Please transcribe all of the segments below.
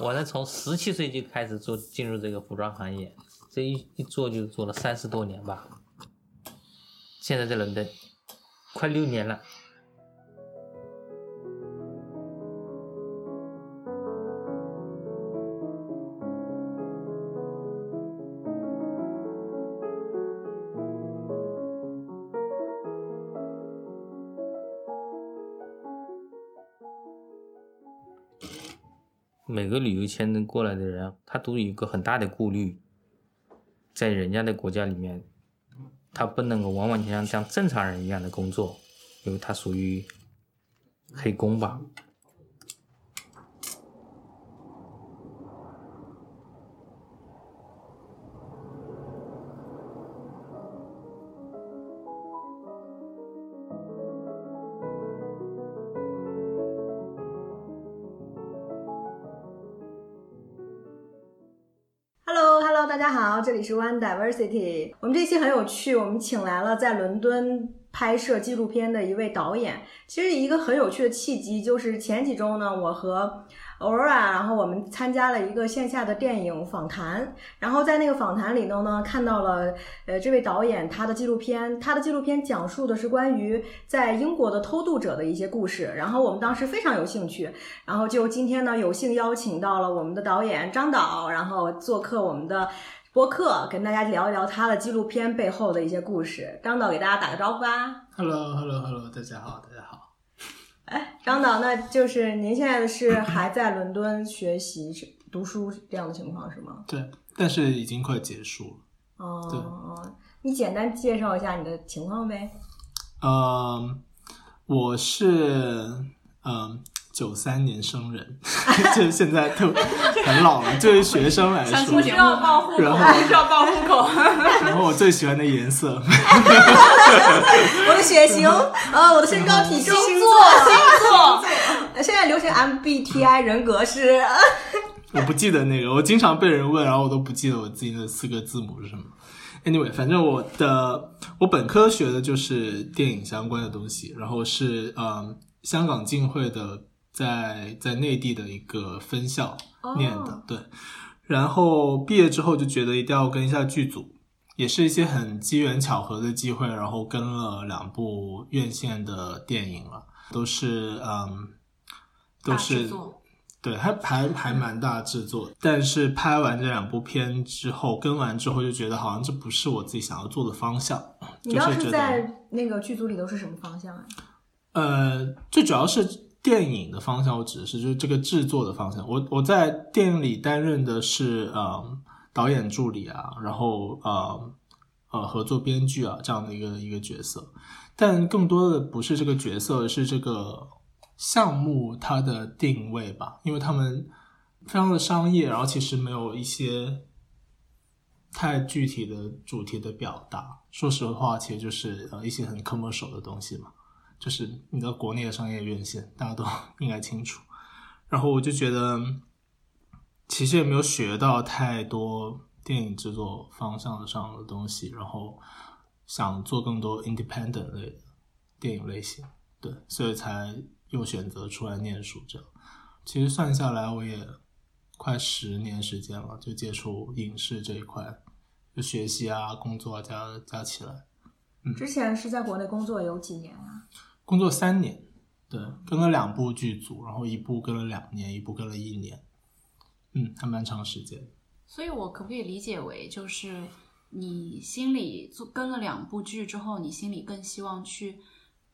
我呢，从17岁就开始进入这个服装行业，这一做就做了30多年吧。现在在伦敦，快6年了。每个旅游签证过来的人，他都有一个很大的顾虑，在人家的国家里面，他不能够完完全全像正常人一样的工作，因为他属于黑工吧。大家好，这里是 Wan Diversity。 我们这期很有趣，我们请来了在伦敦拍摄纪录片的一位导演。其实一个很有趣的契机就是前几周呢，我和Aurora， 然后我们参加了一个线下的电影访谈，然后在那个访谈里头呢，看到了这位导演他的纪录片讲述的是关于在英国的偷渡者的一些故事，然后我们当时非常有兴趣，然后就今天呢有幸邀请到了我们的导演张导，然后做客我们的播客，跟大家聊一聊他的纪录片背后的一些故事。张导给大家打个招呼吧。 Hello， 大家好，大家好。哎，张导，那就是您现在是还在伦敦学习读书这样的情况是吗？对，但是已经快结束了。哦，你简单介绍一下你的情况呗。我是93年生人，就现在都很老了，作为学生来说。要报户口，要报户口。然后我最喜欢的颜色，我的血型，我的身高、体重、星座。现在流行 MBTI 人格是。我不记得那个，我经常被人问，然后我都不记得我自己的4个字母是什么。Anyway， 反正我本科学的就是电影相关的东西，然后是香港浸会的。在内地的一个分校念的，对，然后毕业之后就觉得一定要跟一下剧组，也是一些很机缘巧合的机会，然后跟了2部院线的电影了，都是对，还蛮大制作，但是拍完这2部片之后，跟完之后就觉得好像这不是我自己想要做的方向。你当时在那个剧组里都是什么方向啊？最主要是电影的方向，我指的是就是这个制作的方向。我在电影里担任的是导演助理啊，然后合作编剧啊这样的一个角色，但更多的不是这个角色，是这个项目它的定位吧，因为他们非常的商业，然后其实没有一些太具体的主题的表达。说实话，其实就是一些很 commercial 的东西嘛。就是你知道国内的商业院线大家都应该清楚，然后我就觉得其实也没有学到太多电影制作方向上的东西，然后想做更多 independent 类的电影类型，对，所以才又选择出来念书这样。其实算下来我也快10年时间了，就接触影视这一块，就学习啊工作啊加起来。之前是在国内工作有几年啊？工作3年，对，跟了2部剧组，然后1部跟了2年，1部跟了1年，还蛮长时间。所以我可不可以理解为，就是你心里跟了2部剧之后，你心里更希望去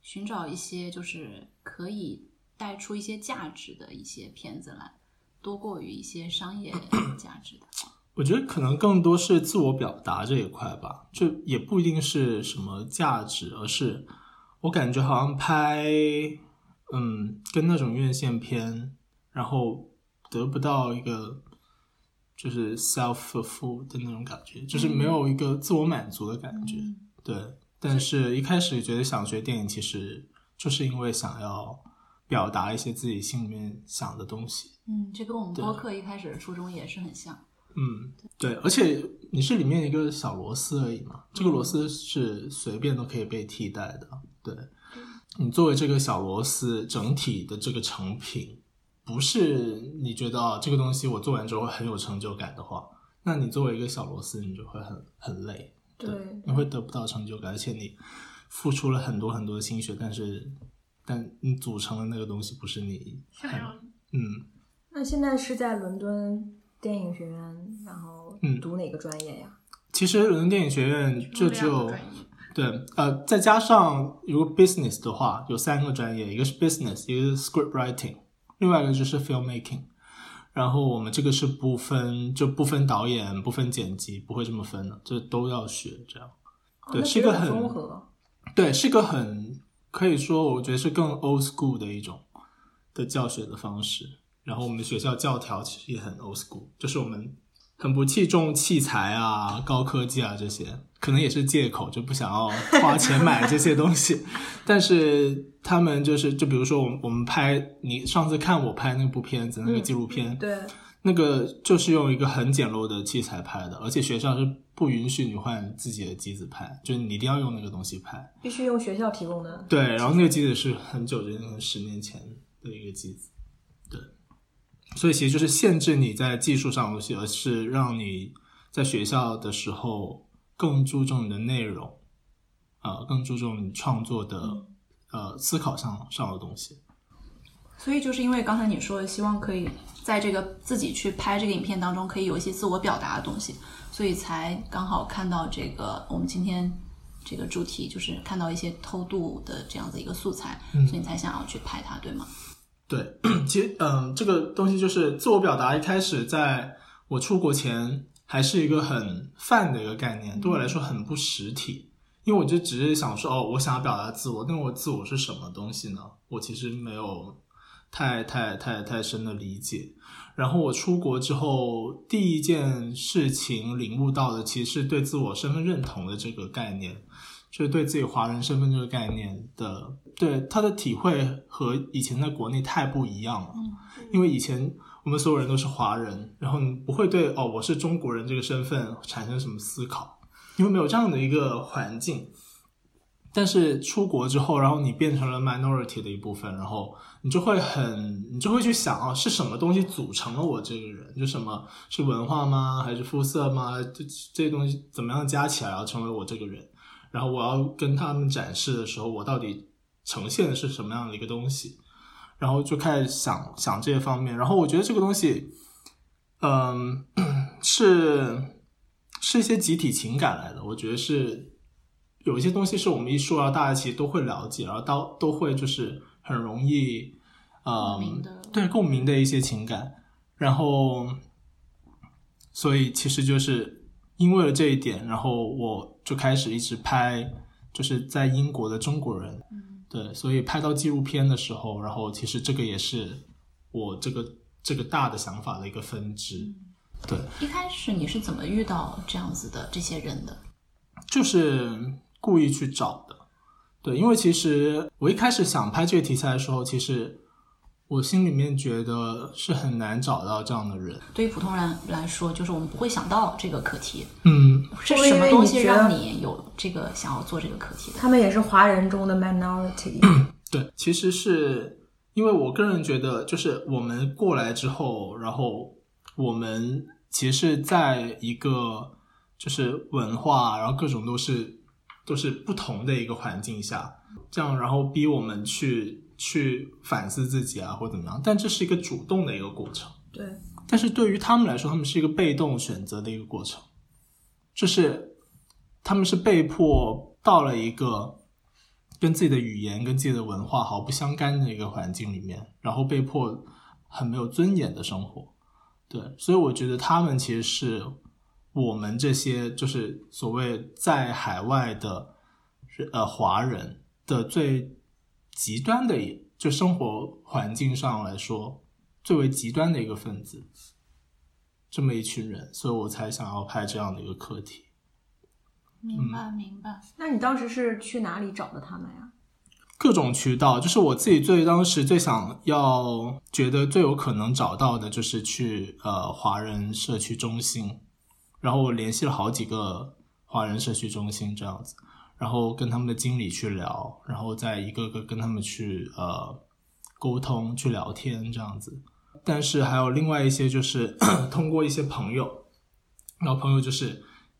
寻找一些就是可以带出一些价值的一些片子来，多过于一些商业价值的？我觉得可能更多是自我表达这一块吧，就也不一定是什么价值，而是我感觉好像拍跟那种院线片，然后得不到一个就是 self-fulfill 的那种感觉，就是没有一个自我满足的感觉，对。但是一开始觉得想学电影，其实就是因为想要表达一些自己心里面想的东西。这跟我们播客一开始的初衷也是很像。对，而且你是里面一个小螺丝而已嘛，这个螺丝是随便都可以被替代的，对。你作为这个小螺丝整体的这个成品，不是你觉得这个东西我做完之后很有成就感的话，那你作为一个小螺丝你就会很累， 对，你会得不到成就感，而且你付出了很多很多的心血，但你组成的那个东西不是你想要的。那现在是在伦敦电影学院，然后读哪个专业呀？其实伦敦电影学院就只有对，再加上如果 business 的话有三个专业，一个是 business， 一个是 script writing， 另外一个就是 filmmaking。 然后我们这个是不分导演不分剪辑，不会这么分的，就都要学这样。对，是一个很综合，对，是一个很可以说我觉得是更 old school 的一种的教学的方式。然后我们学校教条其实也很 old school， 就是我们很不器重器材啊高科技啊这些，可能也是借口，就不想要花钱买这些东西。但是他们就比如说我们拍，你上次看我拍那部片子，那个纪录片，对，那个就是用一个很简陋的器材拍的，而且学校是不允许你换自己的机子拍，就是你一定要用那个东西拍，必须用学校提供的。对，然后那个机子是很久之前，10年前的一个机子。对，所以其实就是限制你在技术上的东西，而是让你在学校的时候更注重你的内容，更注重你创作的思考上的东西。所以就是因为刚才你说希望可以在这个自己去拍这个影片当中可以有一些自我表达的东西，所以才刚好看到这个我们今天这个主题，就是看到一些偷渡的这样子一个素材，所以你才想要去拍它，对吗？对，其实这个东西就是自我表达，一开始在我出国前还是一个很泛的一个概念，对我来说很不实体，因为我就只是想说我想要表达自我，那我自我是什么东西呢？我其实没有太深的理解。然后我出国之后第一件事情领悟到的其实是对自我身份认同的这个概念，就是对自己华人身份这个概念的，对它的体会和以前在国内太不一样了。因为以前我们所有人都是华人，然后你不会对我是中国人这个身份产生什么思考，因为没有这样的一个环境。但是出国之后，然后你变成了 minority 的一部分，然后你就会去想是什么东西组成了我这个人，就什么是文化吗？还是肤色吗？这些东西怎么样加起来然后成为我这个人？然后我要跟他们展示的时候，我到底呈现的是什么样的一个东西？然后就开始想想这些方面。然后我觉得这个东西，是一些集体情感来的。我觉得是有一些东西是我们一说，然后大家其实都会了解，然后都会就是很容易共鸣的一些情感。然后，所以其实就是因为了这一点，然后我就开始一直拍，就是在英国的中国人。对，所以拍到纪录片的时候，然后其实这个也是我这个大的想法的一个分支。对，一开始你是怎么遇到这样子的这些人的？就是故意去找的。对，因为其实我一开始想拍这个题材的时候，其实我心里面觉得是很难找到这样的人。对于普通人来说，就是我们不会想到这个课题。是什么东西让你有这个想要做这个课题的？他们也是华人中的 minority。 对，其实是因为我个人觉得，就是我们过来之后，然后我们其实是在一个就是文化，然后各种都是不同的一个环境下，这样然后逼我们去反思自己啊，或者怎么样，但这是一个主动的一个过程。对，但是对于他们来说，他们是一个被动选择的一个过程，就是他们是被迫到了一个跟自己的语言跟自己的文化毫不相干的一个环境里面，然后被迫很没有尊严的生活。对，所以我觉得他们其实是我们这些就是所谓在海外的华人的最极端的，就生活环境上来说最为极端的一个分子，这么一群人，所以我才想要拍这样的一个课题。明白明白。那你当时是去哪里找的他们呀？各种渠道，就是我自己当时最想要觉得最有可能找到的就是去华人社区中心，然后我联系了好几个华人社区中心这样子，然后跟他们的经理去聊，然后再一个个跟他们去沟通去聊天这样子。但是还有另外一些就是通过一些朋友，然后朋友就是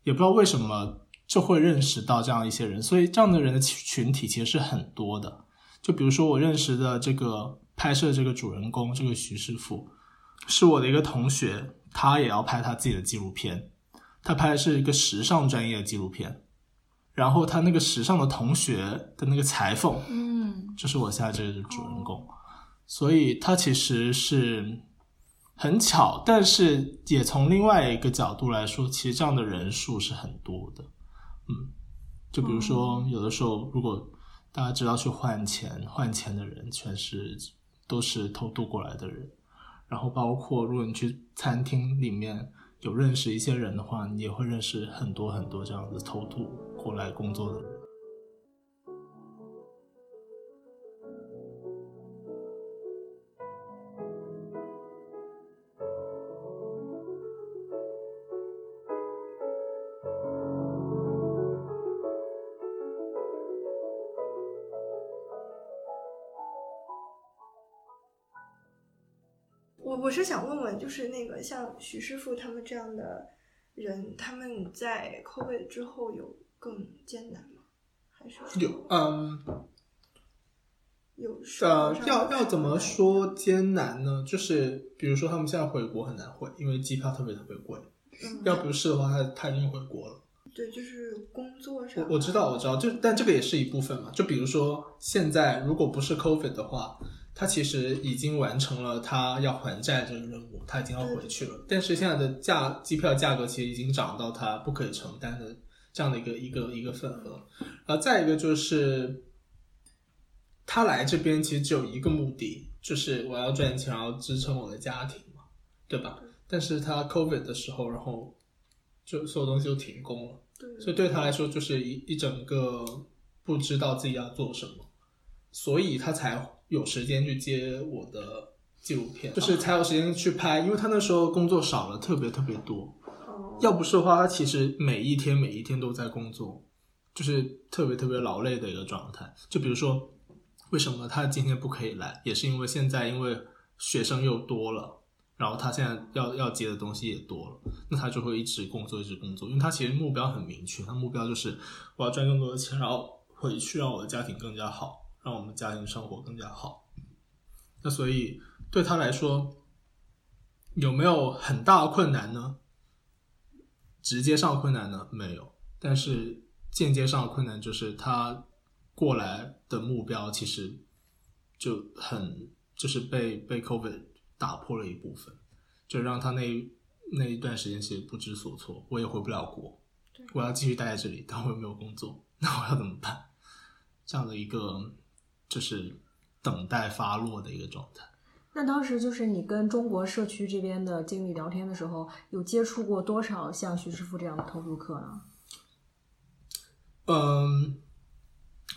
也不知道为什么就会认识到这样一些人，所以这样的人的群体其实是很多的。就比如说我认识的这个拍摄这个主人公这个徐师傅是我的一个同学，他也要拍他自己的纪录片，他拍的是一个时尚专业的纪录片，然后他那个时尚的同学的那个裁缝就是我现在这个主人公，所以他其实是很巧，但是也从另外一个角度来说其实这样的人数是很多的。就比如说有的时候如果大家知道去换钱，换钱的人全是都是偷渡过来的人，然后包括如果你去餐厅里面有认识一些人的话，你也会认识很多很多这样子偷渡过来工作的人。我是想问问，就是那个像徐师傅他们这样的人，他们在 COVID 之后有更艰难吗？还是有要怎么说艰难呢？就是比如说他们现在回国很难回，因为机票特别特别贵。要不是的话，他已经回国了。对，就是工作上。我知道，但这个也是一部分嘛。就比如说现在，如果不是 COVID 的话。他其实已经完成了他要还债这个任务，他已经要回去了，但是现在的机票价格其实已经涨到他不可以承担的这样的一个份额。然后再一个就是他来这边其实只有一个目的，就是我要赚钱，然后支撑我的家庭嘛，对吧？但是他 COVID 的时候，然后就所有东西都停工了，所以对他来说就是一整个不知道自己要做什么，所以他才有时间去接我的纪录片，就是才有时间去拍，因为他那时候工作少了特别特别多，要不是的话他其实每一天都在工作，就是特别特别劳累的一个状态。就比如说为什么他今天不可以来，也是因为现在因为学生又多了，然后他现在要接的东西也多了，那他就会一直工作，因为他其实目标很明确，他目标就是我要赚更多的钱，然后回去让我的家庭更加好，让我们家庭生活更加好。那所以对他来说有没有很大的困难呢？直接上困难呢？没有。但是间接上的困难就是他过来的目标其实就很就是被 COVID 打破了一部分，就让他那一段时间其实不知所措。我也回不了国，我要继续待在这里，但我也没有工作，那我要怎么办？这样的一个就是等待发落的一个状态。那当时就是你跟中国社区这边的经理聊天的时候，有接触过多少像徐师傅这样的投入客呢？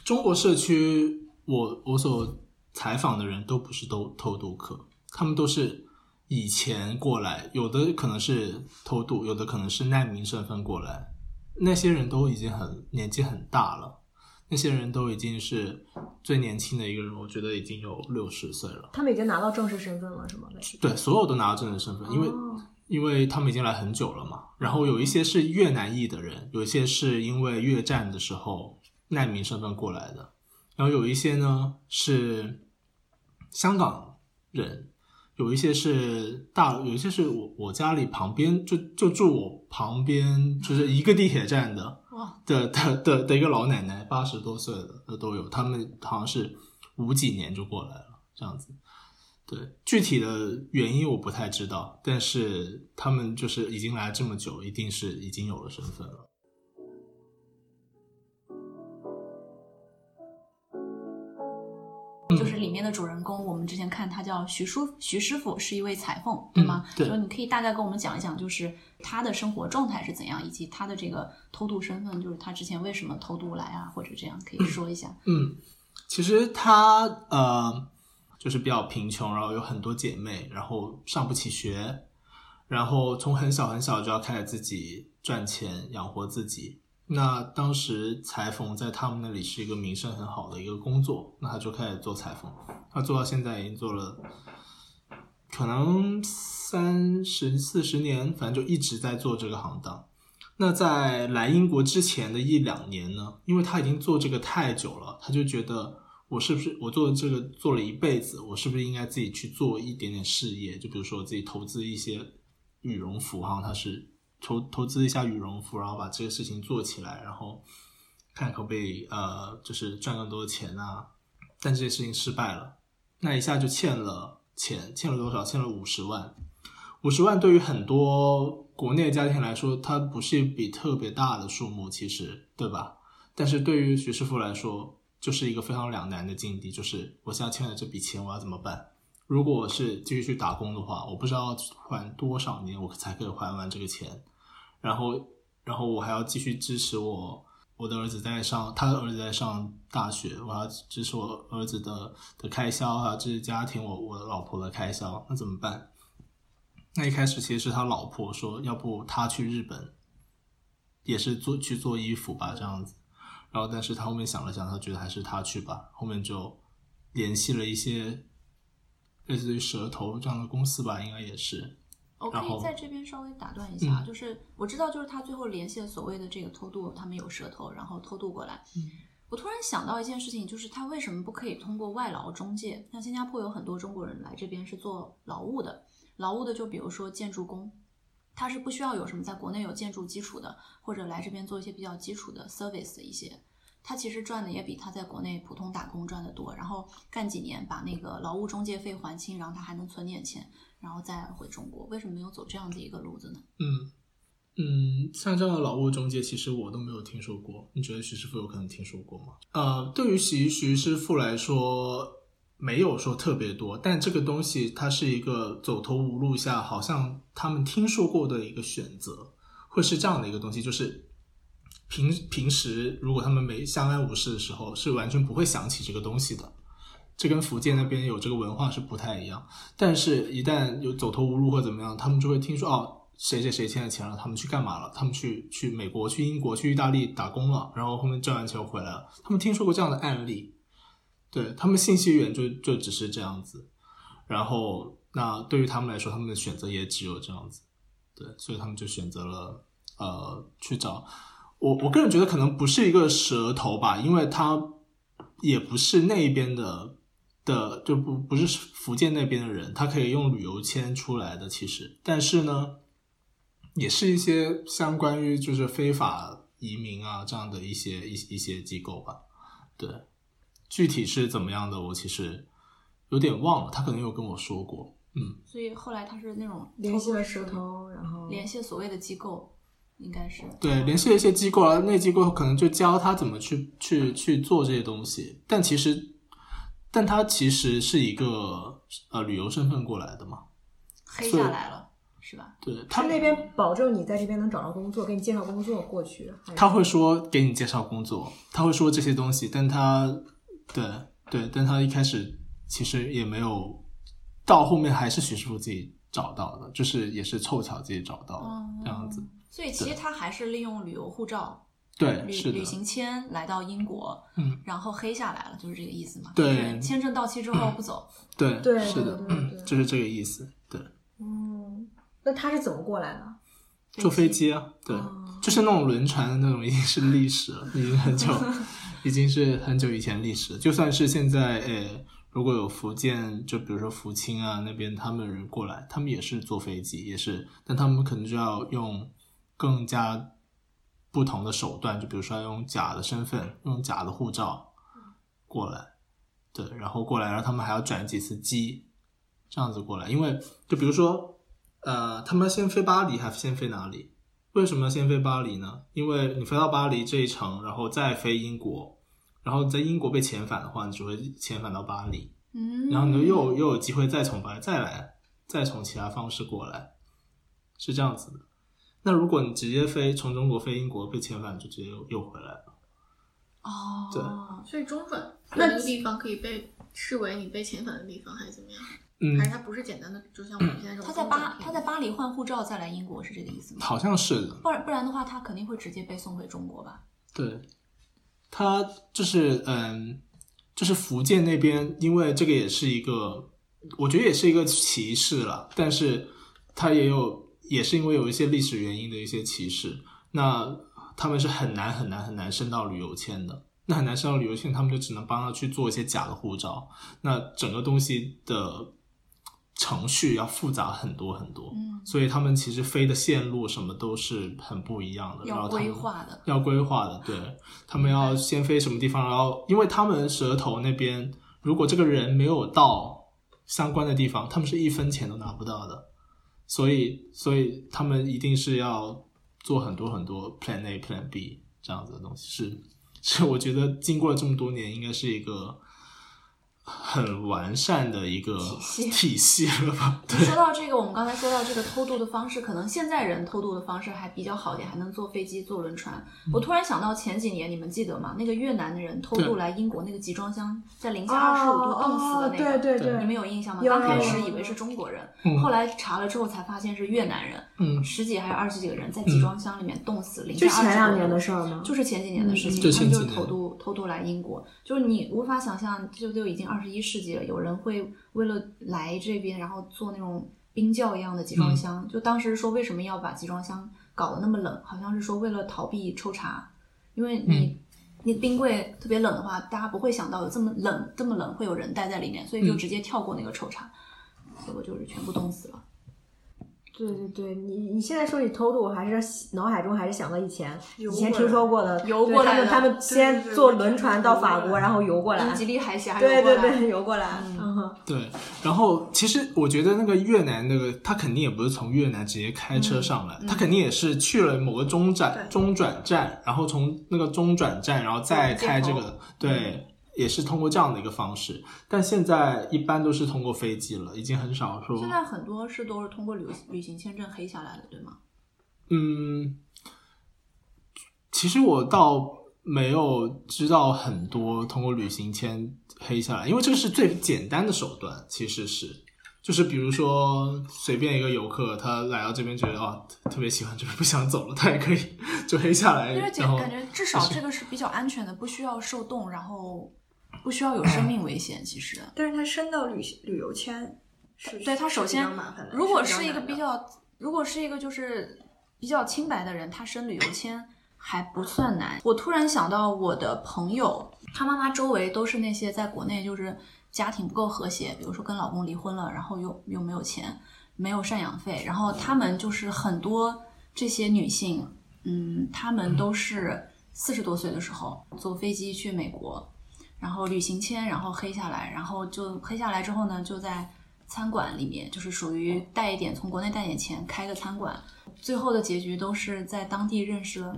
中国社区我所采访的人都不是都偷渡客，他们都是以前过来，有的可能是偷渡，有的可能是难民身份过来，那些人都已经年纪很大了，那些人都已经是最年轻的一个人，我觉得已经有60岁了。他们已经拿到正式身份了是吗？对，所有都拿到正式身份，因为他们已经来很久了嘛。然后有一些是越南裔的人，有一些是因为越战的时候难民身份过来的，然后有一些呢是香港人，有一些是我家里旁边就住我旁边就是一个地铁站的一个老奶奶，80多岁的都有，他们好像是50几年就过来了这样子。对，具体的原因我不太知道，但是他们就是已经来这么久，一定是已经有了身份了。就是里面的主人公，我们之前看他叫徐师傅，是一位裁缝，对吗？对。所以你可以大概跟我们讲一讲，就是他的生活状态是怎样，以及他的这个偷渡身份，就是他之前为什么偷渡来啊，或者这样可以说一下。其实他就是比较贫穷，然后有很多姐妹，然后上不起学，然后从很小很小就要开始自己赚钱养活自己。那当时裁缝在他们那里是一个名声很好的一个工作，那他就开始做裁缝，他做到现在已经做了可能30-40年，反正就一直在做这个行当。那在来英国之前的1-2年呢，因为他已经做这个太久了，他就觉得我是不是我做这个做了一辈子，我是不是应该自己去做一点点事业，就比如说我自己投资一些羽绒服，然后他是投资一下羽绒服，然后把这个事情做起来，然后看可不可以就是赚更多的钱啊。但这些事情失败了，那一下就欠了钱，欠了多少？欠了50万。50万对于很多国内家庭来说，它不是一笔特别大的数目，其实对吧？但是对于徐师傅来说，就是一个非常两难的境地，就是我现在欠了这笔钱，我要怎么办？如果我是继续去打工的话，我不知道还多少年我才可以还完这个钱，然后我还要继续支持我的儿子在上他的儿子在上大学，我要支持我儿子的开销，还要支持家庭我的老婆的开销，那怎么办？那一开始其实是他老婆说，要不他去日本，也是去做衣服吧这样子。然后但是他后面想了想，他觉得还是他去吧，后面就联系了一些类似于蛇头这样的公司吧，应该也是。我可以在这边稍微打断一下，就是我知道就是他最后联系了所谓的这个偷渡，他们有蛇头然后偷渡过来。我突然想到一件事情，就是他为什么不可以通过外劳中介，像新加坡有很多中国人来这边是做劳务的，就比如说建筑工，他是不需要有什么在国内有建筑基础的，或者来这边做一些比较基础的 service 的一些，他其实赚的也比他在国内普通打工赚的多，然后干几年把那个劳务中介费还清，然后他还能存点钱，然后再回中国。为什么没有走这样的一个路子呢？像这样的劳务中介其实我都没有听说过，你觉得徐师傅有可能听说过吗？对于徐师傅来说没有说特别多，但这个东西它是一个走投无路下好像他们听说过的一个选择，会是这样的一个东西，就是平时如果他们没相安无事的时候是完全不会想起这个东西的，这跟福建那边有这个文化是不太一样，但是一旦有走投无路或怎么样，他们就会听说谁谁谁欠了钱了，他们去干嘛了，他们去美国去英国去意大利打工了，然后后面赚完钱回来了，他们听说过这样的案例，对，他们信息源就只是这样子，然后那对于他们来说他们的选择也只有这样子，对，所以他们就选择了去找我个人觉得可能不是一个蛇头吧，因为他也不是那边的就不是福建那边的人，他可以用旅游签出来的其实，但是呢也是一些相关于就是非法移民啊这样的一些机构吧，对，具体是怎么样的我其实有点忘了，他可能有跟我说过，所以后来他是那种联系了蛇头，然后联系所谓的机构，应该是对联系了一些机构啊，那机构可能就教他怎么去做这些东西，但他其实是一个旅游身份过来的嘛，黑下来了是吧？对，他那边保证你在这边能找到工作，给你介绍工作过去，他会说给你介绍工作，他会说这些东西，但他对但他一开始其实也没有，到后面还是徐师傅自己找到的，就是也是凑巧自己找到的这样子。所以其实他还是利用旅游护照，对，旅行签来到英国，然后黑下来了，就是这个意思嘛。对，签证到期之后不走。对，是的，就是这个意思。对，那他是怎么过来的？坐飞机啊，对，就是那种轮船的那种，已经是历史了，已经很久，已经是很久以前历史了。就算是现在，如果有福建，就比如说福清啊那边他们人过来，他们也是坐飞机，也是，但他们可能就要用更加不同的手段，就比如说用假的身份，用假的护照过来，对，然后过来，然后他们还要转几次机，这样子过来。因为就比如说他们先飞巴黎还是先飞哪里，为什么要先飞巴黎呢？因为你飞到巴黎这一程，然后再飞英国，然后在英国被遣返的话，你只会遣返到巴黎，然后你就又有机会再从巴黎再从其他方式过来，是这样子的。那如果你直接飞从中国飞英国被遣返，就直接又回来了。对，所以中转那个地方可以被视为你被遣返的地方，还是怎么样？还是它不是简单的，就像我们现在这种。他在巴黎换护照再来英国，是这个意思吗？好像是的。不然的话，他肯定会直接被送回中国吧？对，他就是就是福建那边，因为这个也是一个，我觉得也是一个歧视了，但是他也是因为有一些历史原因的一些歧视，那他们是很难申到旅游签的，那很难申到旅游签，他们就只能帮他去做一些假的护照，那整个东西的程序要复杂很多很多，所以他们其实飞的线路什么都是很不一样的，要规划的，对，他们要先飞什么地方，然后因为他们蛇头那边如果这个人没有到相关的地方，他们是一分钱都拿不到的，所以他们一定是要做很多很多 plan A plan B 这样子的东西，是我觉得经过了这么多年应该是一个很完善的一个体系了吧。对，说到这个，我们刚才说到这个偷渡的方式，可能现在人偷渡的方式还比较好一点，还能坐飞机坐轮船，我突然想到前几年你们记得吗，那个越南的人偷渡来英国，那个集装箱在零下25度冻死的那个，对，你们有印象吗？刚开始以为是中国人，后来查了之后才发现是越南人，10几还是20几个人在集装箱里面冻死，零下20度，就前2年的事吗？就是前几年的事情，他们就是偷渡来英国，就是你无法想象，就已经21世纪了，有人会为了来这边然后做那种冰窖一样的集装箱，就当时说为什么要把集装箱搞得那么冷，好像是说为了逃避抽查，因为你冰柜特别冷的话，大家不会想到有这么冷会有人待在里面，所以就直接跳过那个抽查，结果就是全部冻死了。对，你现在说你偷渡，我还是脑海中还是想到以前听说过的，游过来的，他们先坐轮船到法国，然后游过来，英吉利海峡，对，游过来，对。然后其实我觉得那个越南那个，他肯定也不是从越南直接开车上来，他肯定也是去了某个中转站，然后从那个中转站，然后再开这个，对，也是通过这样的一个方式，但现在一般都是通过飞机了，已经很少说。现在很多是都是通过旅行签证黑下来的，对吗？其实我倒没有知道很多通过旅行签黑下来，因为这个是最简单的手段，其实是。就是比如说随便一个游客他来到这边觉得特别喜欢这边不想走了，他也可以就黑下来，因为感觉至少这个是比较安全的，不需要受冻，然后不需要有生命危险，其实。但是他申到旅游签是，对，他首先如果是一个就是比较清白的人，他申旅游签还不算难。我突然想到我的朋友，他妈妈周围都是那些在国内就是家庭不够和谐，比如说跟老公离婚了，然后又没有钱，没有赡养费，然后他们就是很多这些女性，他们都是40多岁的时候坐飞机去美国，然后旅行签然后黑下来，然后就黑下来之后呢，就在餐馆里面，就是属于从国内带点钱开个餐馆，最后的结局都是在当地认识了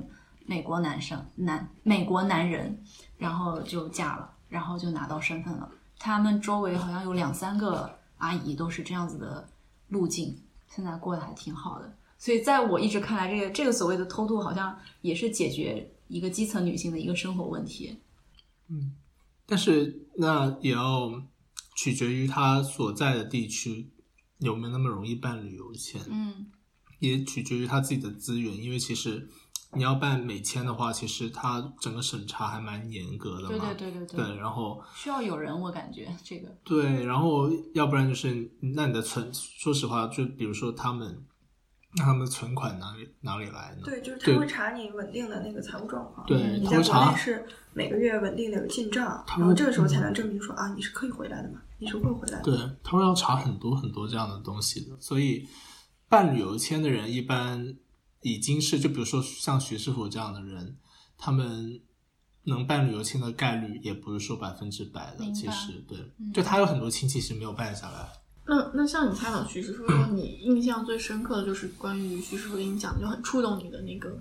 美国男人，然后就嫁了，然后就拿到身份了。他们周围好像有2-3个阿姨都是这样子的路径，现在过得还挺好的。所以在我一直看来，这个所谓的偷渡好像也是解决一个基层女性的一个生活问题。但是那也要取决于她所在的地区有没有那么容易办旅游签，也取决于她自己的资源，因为其实你要办美签的话，其实它整个审查还蛮严格的嘛。对，然后需要有人，我感觉这个对，然后要不然就是那你的说实话，就比如说他们存款哪里来呢？对，就是他会查你稳定的那个财务状况。对，你在国内是每个月稳定的有进账，然后这个时候才能证明说你是可以回来的嘛，你是会回来的。对，他会要查很多很多这样的东西的，所以办旅游签的人一般已经是，就比如说像徐师傅这样的人，他们能办旅游签的概率也不是说100%的，其实对，就他有很多亲戚是没有办下来。那像你采访徐师傅，你印象最深刻的就是关于徐师傅给你讲的就很触动你的那个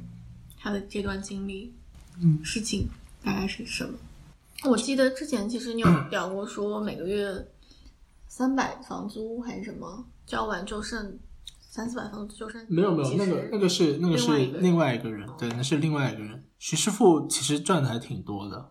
他的这段经历，事情大概是什么？我记得之前其实你有聊过，说每个月300房租还是什么，交完就剩300-400房租，就是没有，那个是另外一个人，对，那是另外一个人。徐师傅其实赚的还挺多的，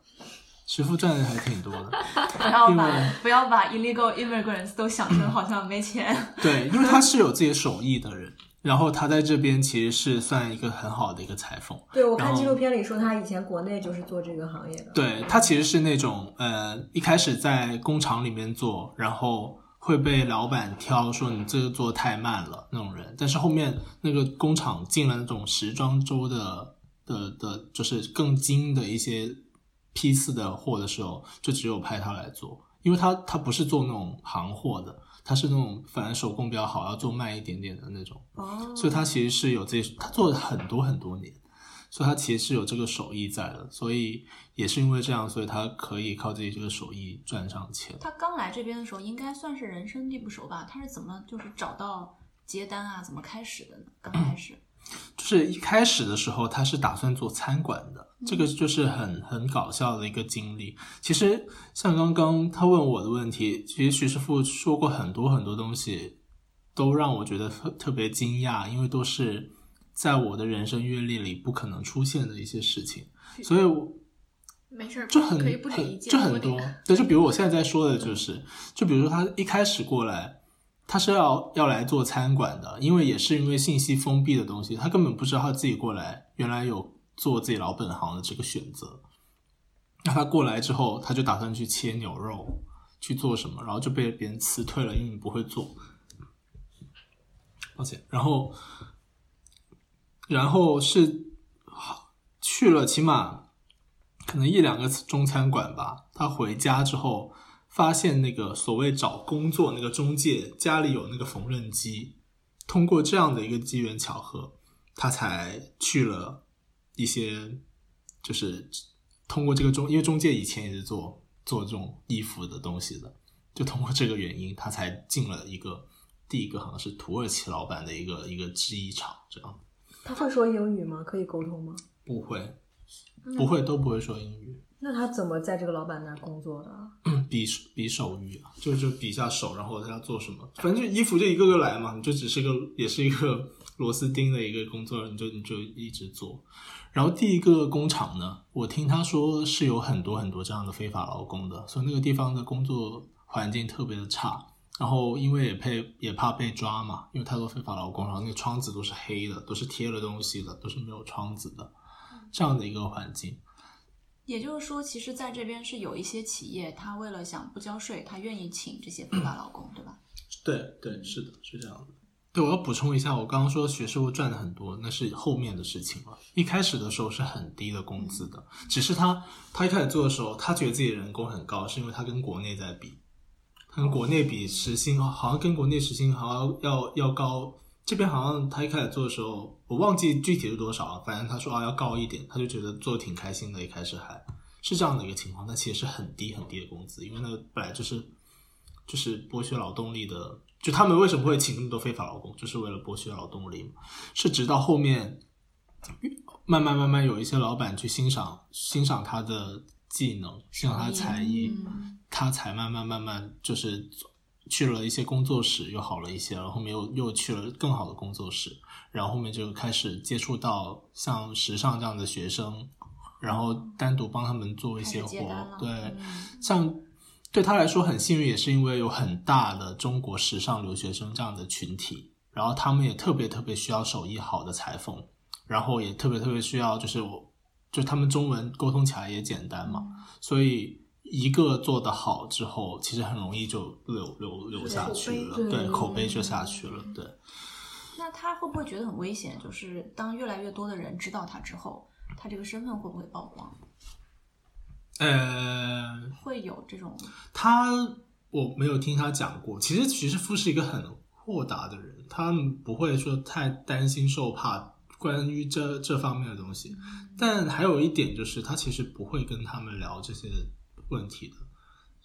不要把 illegal immigrants 都想成好像没钱。对，因为他是有自己手艺的人，然后他在这边其实是算一个很好的一个裁缝。对，我看纪录片里说他以前国内就是做这个行业的。对，他其实是那种一开始在工厂里面做，然后会被老板挑说你这个做太慢了那种人，但是后面那个工厂进了那种时装周的就是更精的一些批次的货的时候，就只有派他来做，因为他不是做那种行货的，他是那种反正手工比较好，要做慢一点点的那种，所以他其实是有他做了很多很多年，所以他其实是有这个手艺在的，所以也是因为这样，所以他可以靠自己这个手艺赚上钱。他刚来这边的时候应该算是人生地不熟吧，他是怎么就是找到接单啊，怎么开始的呢？刚开始就是一开始的时候他是打算做餐馆的，这个就是很搞笑的一个经历。其实像刚刚他问我的问题，其实徐师傅说过很多很多东西都让我觉得特别惊讶，因为都是在我的人生阅历里不可能出现的一些事情，所以我没事就可以不理解，就很多。对，就比如我现在在说的就是就比如说他一开始过来他是要来做餐馆的，因为也是因为信息封闭的东西，他根本不知道他自己过来原来有做自己老本行的这个选择。那他过来之后他就打算去切牛肉去做什么，然后就被别人辞退了，因为你不会做。抱歉。然后是去了起码可能一两个中餐馆吧，他回家之后发现那个所谓找工作那个中介家里有那个缝纫机，通过这样的一个机缘巧合，他才去了一些就是通过这个因为中介以前也是做这种衣服的东西的，就通过这个原因他才进了一个第一个好像是土耳其老板的一个制衣厂这样。他会说英语吗？可以沟通吗？不会，不会，都不会说英语。那他怎么在这个老板那工作的？比手语啊，就比一下手，然后他要做什么，反正就衣服就一个个来嘛，你就只是也是一个螺丝钉的一个工作，你就一直做。然后第一个工厂呢，我听他说是有很多很多这样的非法劳工的，所以那个地方的工作环境特别的差，然后因为也怕被抓嘛，因为太多非法劳工，然后那个窗子都是黑的，都是贴了东西的，都是没有窗子的，这样的一个环境。也就是说其实在这边是有一些企业他为了想不交税，他愿意请这些非法劳工，对吧？对对，是的，是这样的。对，我要补充一下，我刚刚说学师傅赚了很多，那是后面的事情了。一开始的时候是很低的工资的，只是他一开始做的时候他觉得自己的人工很高，是因为他跟国内在比，跟国内比时薪好像跟国内时薪好像要高，这边好像他一开始做的时候我忘记具体是多少了，反正他说要高一点，他就觉得做挺开心的，一开始还是这样的一个情况，但其实是很低很低的工资，因为那个本来就是剥削劳动力的，就他们为什么会请那么多非法劳工，就是为了剥削劳动力嘛。是直到后面慢慢有一些老板去欣赏他的技能，欣赏他的才艺，他才慢慢就是去了一些工作室又好了一些，然后后面又去了更好的工作室，然后后面就开始接触到像时尚这样的学生，然后单独帮他们做一些活。对，像对他来说很幸运，也是因为有很大的中国时尚留学生这样的群体，然后他们也特别特别需要手艺好的裁缝，然后也特别特别需要就是他们中文沟通起来也简单嘛，所以一个做得好之后其实很容易就流下去了，对，口碑就下去了。对，那他会不会觉得很危险，就是当越来越多的人知道他之后，他这个身份会不会曝光？会有这种我没有听他讲过。其实徐师傅是一个很豁达的人，他不会说太担心受怕关于这方面的东西，但还有一点就是他其实不会跟他们聊这些问题的，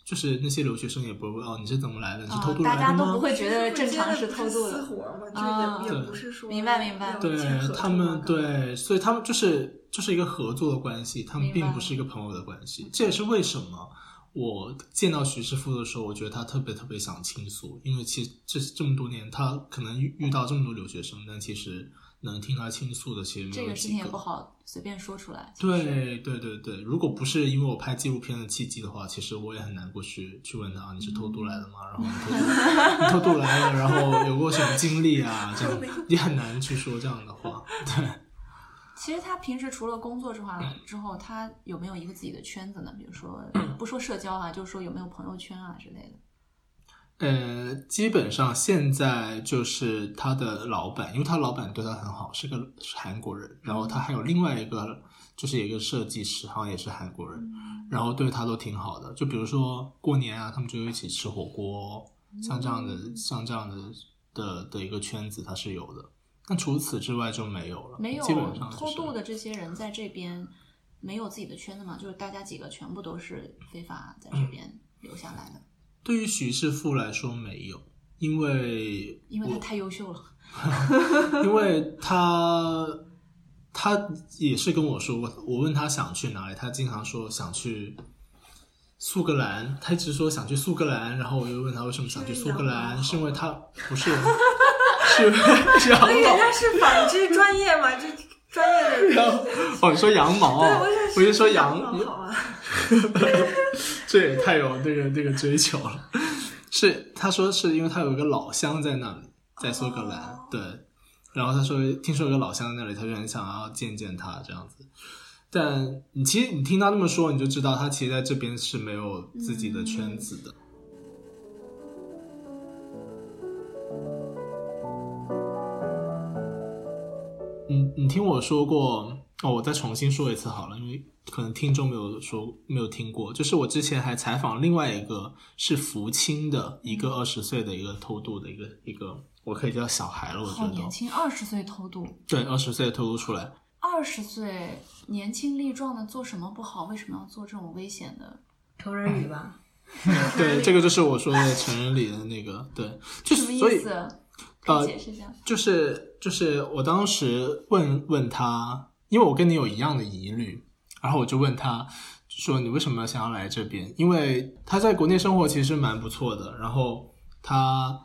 就是那些留学生也不会你是怎么来的，你是偷渡来的吗？大家都不会觉得正常是偷渡的，私活嘛，就也不是说。明白明白。对，他们对，所以他们就是一个合作的关系，他们并不是一个朋友的关系。这也是为什么我见到徐师傅的时候，我觉得他特别特别想倾诉，因为其实这么多年他可能遇到这么多留学生，但其实能听他倾诉的其实没有几个。这个事情也不好随便说出来。对对对对，如果不是因为我拍纪录片的契机的话，其实我也很难过去问他，你是偷渡来的吗？然后偷渡来了，然后有过什么经历啊？这样也很难去说这样的话。对。其实他平时除了工作之后，他有没有一个自己的圈子呢？比如说，不说社交啊，就是说有没有朋友圈啊之类的。基本上现在就是他的老板，因为他老板对他很好，是个韩国人，然后他还有另外一个就是一个设计师，好像也是韩国人，然后对他都挺好的，就比如说过年啊他们就一起吃火锅，像这样的一个圈子他是有的，但除此之外就没有了。没有基本上、就是、偷渡的这些人在这边没有自己的圈子嘛，就是大家几个全部都是非法在这边留下来的。对于徐世富来说没有，因为他太优秀了。因为他也是跟我说，我问他想去哪里，他经常说想去苏格兰，他一直说想去苏格兰，然后我又问他为什么想去苏格兰，是因为他不是，是羊毛。因为他是纺织专业嘛，这专业的人。然后我说羊毛，我就说羊毛啊。这也太有那个追求了。是他说是因为他有一个老乡在那里，在苏格兰、哦、对，然后他说听说有个老乡在那里，他就很想要见见他这样子。但你其实你听他那么说，你就知道他其实在这边是没有自己的圈子的、嗯。你听我说过哦，我再重新说一次好了，因为可能听众没有听过，就是我之前还采访另外一个是福清的一个20岁的一个偷渡的一个我可以叫小孩了，我觉得好年轻，20岁偷渡。对，20岁偷渡出来，20岁年轻力壮的做什么不好，为什么要做这种危险的成人礼吧、嗯、对，这个就是我说的成人礼的那个。对，就是什么意思可以解释一下？就是我当时问他，因为我跟你有一样的疑虑，然后我就问他说你为什么想要来这边，因为他在国内生活其实蛮不错的，然后他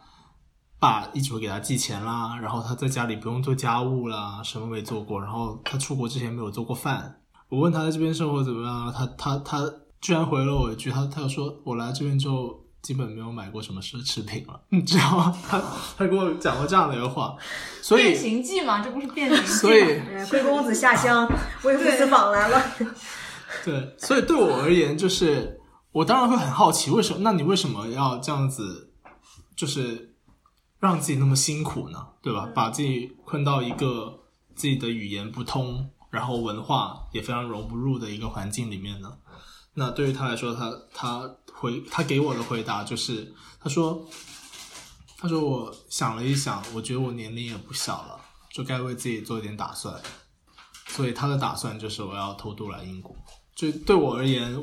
爸一直会给他寄钱啦，然后他在家里不用做家务啦，什么没做过，然后他出国之前没有做过饭。我问他在这边生活怎么样，他居然回了我一句，他说我来这边之后基本没有买过什么奢侈品了，你知道吗？他跟我讲过这样的一个话，所以变形记嘛，这不是变形记嘛？所以贵公子下乡为父子访来了。对，所以对我而言，就是我当然会很好奇，为什么？那你为什么要这样子，就是让自己那么辛苦呢？对吧？把自己困到一个自己的语言不通，然后文化也非常融不入的一个环境里面呢？那对于他来说，他给我的回答就是，他说我想了一想，我觉得我年龄也不小了，就该为自己做一点打算。所以他的打算就是我要偷渡来英国。就对我而言，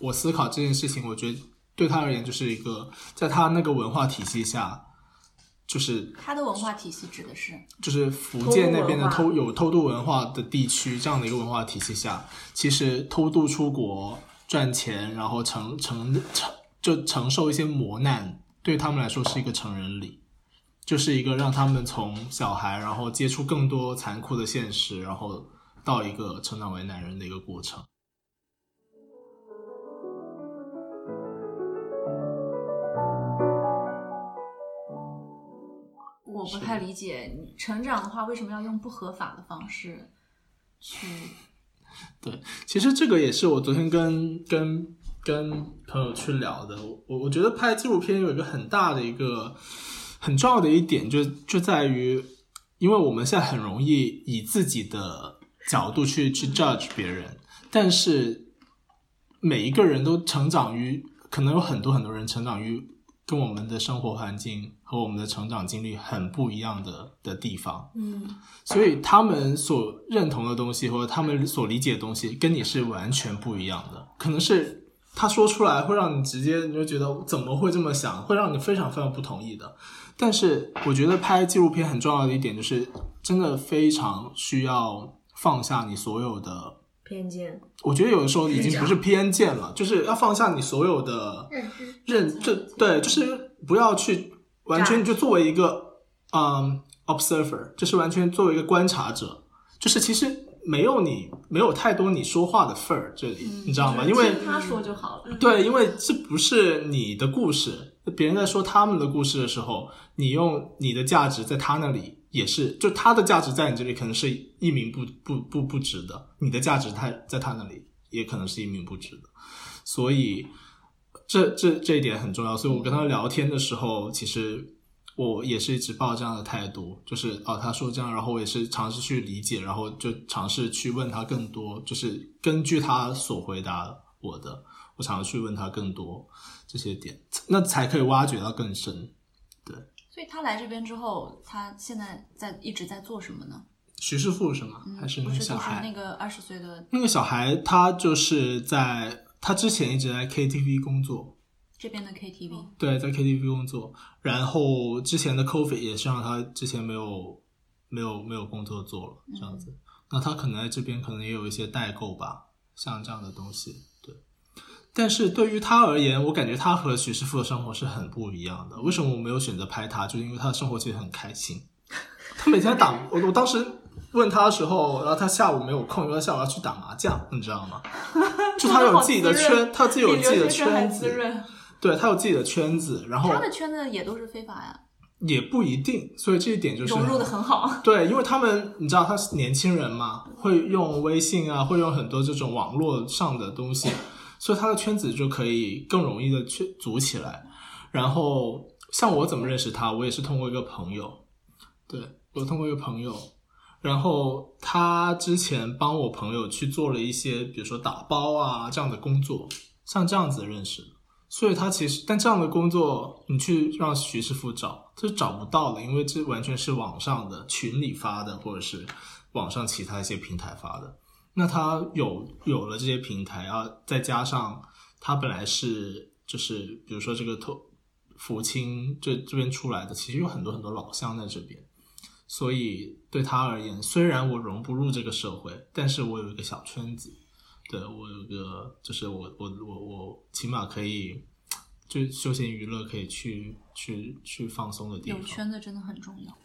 我思考这件事情，我觉得对他而言就是一个，在他那个文化体系下，就是他的文化体系指的是就是福建那边的有偷渡文化的地区，这样的一个文化体系下，其实偷渡出国。赚钱，然后承受一些磨难，对他们来说是一个成人礼，就是一个让他们从小孩然后接触更多残酷的现实，然后到一个成长为男人的一个过程。我不太理解你成长的话为什么要用不合法的方式去。对，其实这个也是我昨天跟朋友去聊的。我觉得拍纪录片有一个很大的一个很重要的一点，就在于，因为我们现在很容易以自己的角度去 judge 别人，但是每一个人都成长于，可能有很多很多人成长于跟我们的生活环境和我们的成长经历很不一样的地方，嗯，所以他们所认同的东西或者他们所理解的东西跟你是完全不一样的，可能是他说出来会让你直接你就觉得怎么会这么想，会让你非常非常不同意的。但是我觉得拍纪录片很重要的一点就是真的非常需要放下你所有的偏见，我觉得有的时候已经不是偏见了，就是要放下你所有的认知，对，就是不要去完全就作为一个 observer， 就是完全作为一个观察者，就是其实没有太多你说话的份儿，这里你知道吗？因为他说就好了。对，因为这不是你的故事，别人在说他们的故事的时候，你用你的价值在他那里也是，就他的价值在你这里可能是一鸣不值的，你的价值在他那里也可能是一鸣不值的，所以这一点很重要。所以我跟他聊天的时候，其实我也是一直抱这样的态度，就是他说这样，然后我也是尝试去理解，然后就尝试去问他更多，就是根据他所回答我的，我尝试去问他更多这些点，那才可以挖掘到更深。对，所以他来这边之后，他现在一直在做什么呢？徐师傅是吗？还是那个小孩？那个20岁的那个小孩，他就是他之前一直在 KTV 工作，这边的 KTV， 对，在 KTV 工作，然后之前的 COVID 也是让他之前没有工作做了这样子，那他可能在这边可能也有一些代购吧，像这样的东西。对，但是对于他而言，我感觉他和许师傅的生活是很不一样的。为什么我没有选择拍他，就是因为他的生活其实很开心，他每天打我当时问他的时候，然后他下午没有空，因为他下午要去打麻将，你知道吗？就他有自己的圈，他自己有自己的圈子，对，他有自己的圈子，然后他的圈子也都是非法呀，也不一定，所以这一点就是融入的很好。对，因为他们你知道他是年轻人嘛，会用微信啊，会用很多这种网络上的东西，所以他的圈子就可以更容易的去组起来。然后像我怎么认识他，我也是通过一个朋友，对，我通过一个朋友，然后他之前帮我朋友去做了一些比如说打包啊这样的工作，像这样子认识的。所以他其实，但这样的工作你去让徐师傅找，这是找不到的，因为这完全是网上的群里发的，或者是网上其他一些平台发的。那他有了这些平台啊，再加上他本来是就是比如说这个福清这边出来的，其实有很多很多老乡在这边，所以对他而言，虽然我融不入这个社会，但是我有一个小圈子。对，我有个就是我起码可以就休闲娱乐可以去放松的地方，有圈子真的很重要。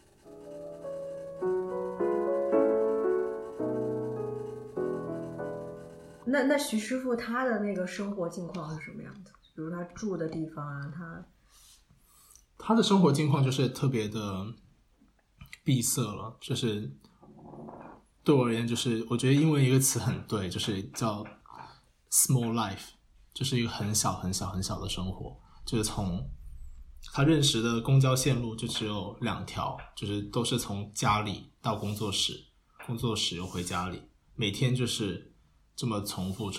那徐师傅他的那个生活境况是什么样的？比如他住的地方啊，他的生活境况就是特别的闭塞了，就是对我而言，就是我觉得英文一个词很对，就是叫 small life， 就是一个很小很小很小的生活。就是从他认识的公交线路就只有2条，就是都是从家里到工作室，工作室又回家里，每天就是这么重复。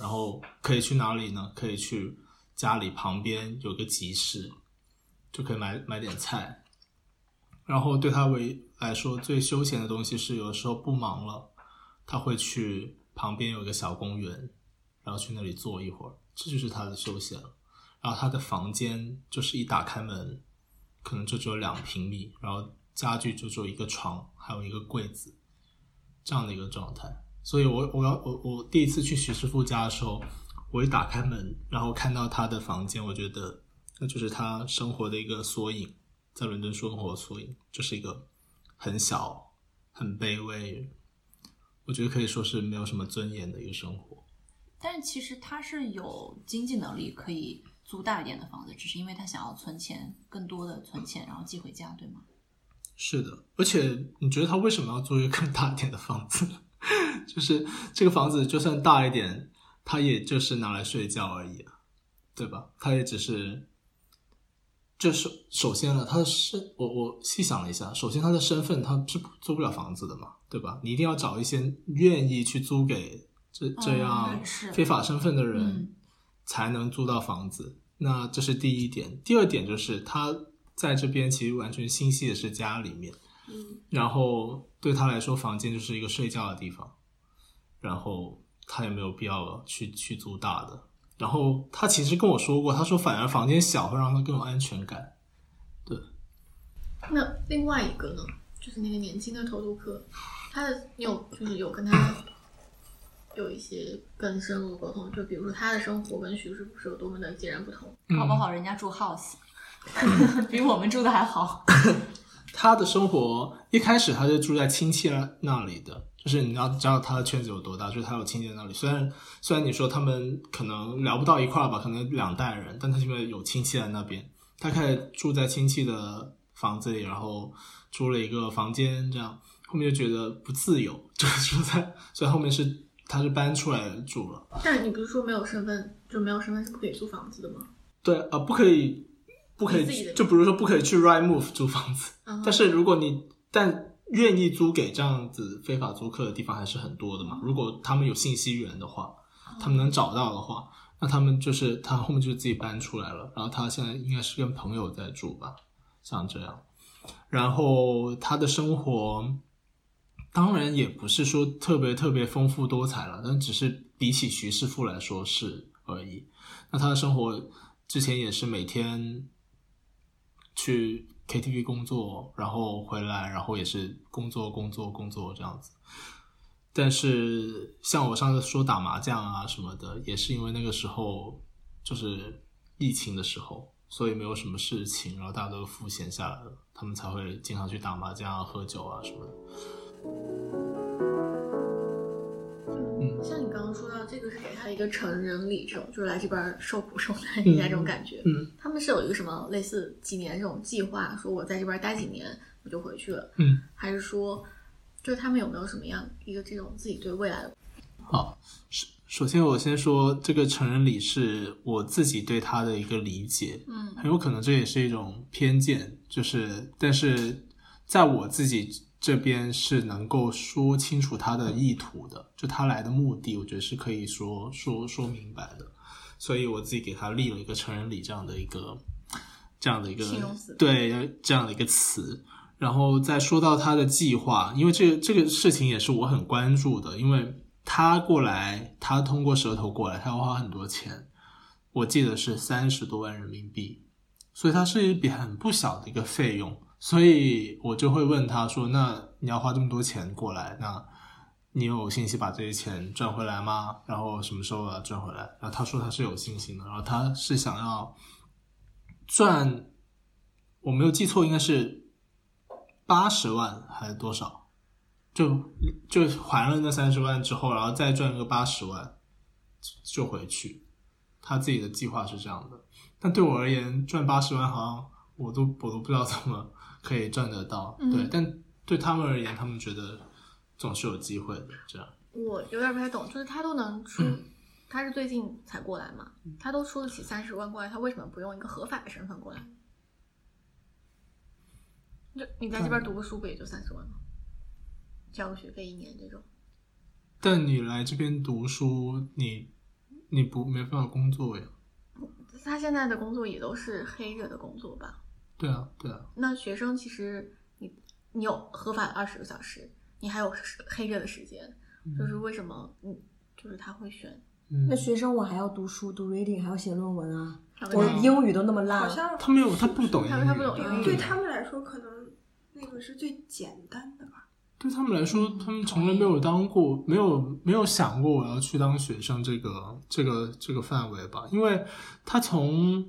然后可以去哪里呢？可以去家里旁边有个集市，就可以买点菜。然后对他来说最休闲的东西是，有的时候不忙了，他会去旁边有个小公园，然后去那里坐一会儿，这就是他的休闲。然后他的房间就是一打开门可能就只有2平米，然后家具就只有一个床还有一个柜子，这样的一个状态。所以我第一次去徐师傅家的时候，我一打开门然后看到他的房间，我觉得那就是他生活的一个缩影，在伦敦生活，所以就是一个很小很卑微，我觉得可以说是没有什么尊严的一个生活。但其实他是有经济能力可以租大一点的房子，只是因为他想要存钱，更多的存钱然后寄回家，对吗？是的。而且你觉得他为什么要租一个更大一点的房子？就是这个房子就算大一点，他也就是拿来睡觉而已啊，对吧？他也只是就是首先呢，我细想了一下，首先他的身份他是租不了房子的嘛，对吧？你一定要找一些愿意去租给这样非法身份的人才能租到房子，那这是第一点。第二点就是他在这边其实完全心系的是家里面，然后对他来说房间就是一个睡觉的地方，然后他也没有必要去租大的。然后他其实跟我说过，他说反而房间小会让他更有安全感。对。那另外一个呢，就是那个年轻的投毒客，你有跟他有一些更深入沟通，就比如说他的生活跟徐师傅是有多么的截然不同。好不好？人家住 house， 比我们住的还好。他的生活一开始他就住在亲戚那里的，就是你要知道他的圈子有多大，就是他有亲戚在那里，虽然你说他们可能聊不到一块吧，可能两代人，但他因为有亲戚在那边，他开始住在亲戚的房子里，然后租了一个房间，这样后面就觉得不自由，就是住在，所以后面是他是搬出来住了。但你不是说没有身份，就没有身份是不可以租房子的吗？对啊，不可以，就比如说不可以去 Rightmove 租房子，但是如果你愿意租给这样子非法租客的地方还是很多的嘛，如果他们有信息源的话，他们能找到的话，那他们就是他后面就自己搬出来了，然后他现在应该是跟朋友在住吧，像这样。然后他的生活当然也不是说特别特别丰富多彩了，但只是比起徐师傅来说是而已。那他的生活之前也是每天去 KTV 工作，然后回来，然后也是工作这样子。但是像我上次说打麻将啊什么的，也是因为那个时候就是疫情的时候，所以没有什么事情，然后大家都赋闲下来了，他们才会经常去打麻将啊喝酒啊什么的。像你刚刚说到这个是给他一个成人礼程，就是来这边受苦受难一下这种感觉。他们是有一个什么类似几年这种计划，说我在这边待几年我就回去了，还是说就是他们有没有什么样一个这种自己对未来的？好，首先我先说这个成人礼是我自己对他的一个理解，很有可能这也是一种偏见，就是但是在我自己这边是能够说清楚他的意图的，就他来的目的我觉得是可以说明白的，所以我自己给他立了一个成人礼这样的一个对这样的一个词。然后再说到他的计划，因为这个事情也是我很关注的，因为他过来，他通过蛇头过来，他要花很多钱，我记得是30多万人民币，所以他是一笔很不小的一个费用，所以我就会问他说，那你要花这么多钱过来，那你有信心把这些钱赚回来吗？然后什么时候要赚回来？然后他说他是有信心的，然后他是想要赚，我没有记错应该是80万还是多少，就还了那30万之后，然后再赚个80万就回去，他自己的计划是这样的。但对我而言赚80万好像我都不知道怎么可以赚得到，对，但对他们而言，他们觉得总是有机会的。这样，我有点不太懂，就是他都能出，他是最近才过来嘛，他都出得起30万过来，他为什么不用一个合法的身份过来？就你在这边读个书不也就30万吗？交个学费1年这种。但你来这边读书，你不没办法工作呀。他现在的工作也都是黑着的工作吧？对啊。那学生其实你有合法20个小时，你还有黑着的时间，就是为什么就是他会选？那学生我还要读书读 reading 还要写论文啊，我英语都那么烂，好像他不懂英语，对他们来说可能那个是最简单的吧。对他们来说，他们从来没有想过我要去当学生这个范围吧，因为他从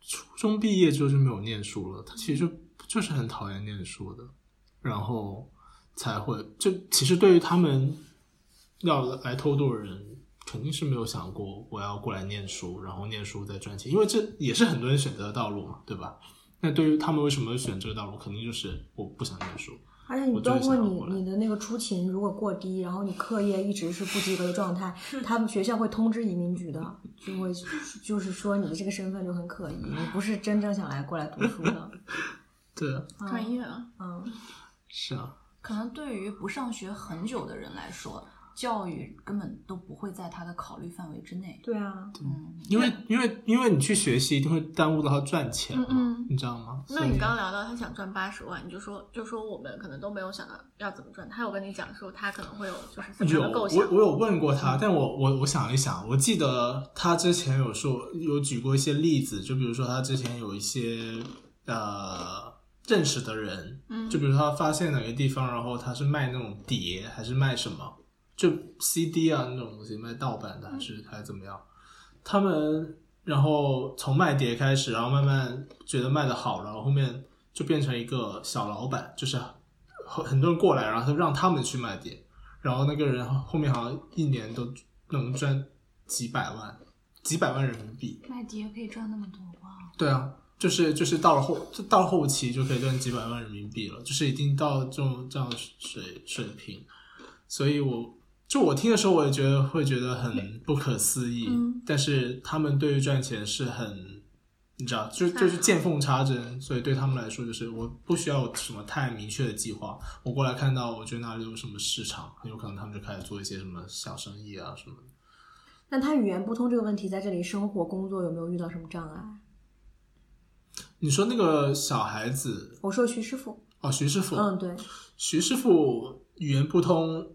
初中毕业之后就没有念书了，他其实就是很讨厌念书的，然后才会就其实对于他们要来偷渡的人，肯定是没有想过我要过来念书，然后念书再赚钱，因为这也是很多人选择的道路嘛，对吧？那对于他们为什么选这个道路，肯定就是我不想念书。而且你包括你的那个出勤如果过低，然后你课业一直是不及格的状态，他们学校会通知移民局的，就会就是说你的这个身份就很可疑，你不是真正想来过来读书的。对啊，专业啊，是啊。可能对于不上学很久的人来说，教育根本都不会在他的考虑范围之内。对啊，因为你去学习一定会耽误到他赚钱嘛，你知道吗？那你刚聊到他想赚80万，你就说我们可能都没有想到要怎么赚。他有跟你讲说他可能会有就是怎么样的构想？我有问过他，但我想一想，我记得他之前有说有举过一些例子，就比如说他之前有一些认识的人，就比如说他发现哪个地方，然后他是卖那种碟还是卖什么？就 CD 啊那种东西卖盗版的还是怎么样，他们然后从卖碟开始，然后慢慢觉得卖的好，然后后面就变成一个小老板，就是很多人过来，然后让他们去卖点，然后那个人后面好像一年都能赚几百万人民币。卖碟可以赚那么多哇！对啊，就是到了后期就可以赚几百万人民币了，就是已经到这样的水平。所以我听的时候，我也会觉得很不可思议。但是他们对于赚钱是很，你知道，就是见缝插针，所以对他们来说，就是我不需要有什么太明确的计划，我过来看到我觉得哪里有什么市场，很有可能他们就开始做一些什么小生意啊什么的。那他语言不通这个问题，在这里生活工作有没有遇到什么障碍？你说那个小孩子，我说徐师傅。哦，徐师傅。嗯，对，徐师傅语言不通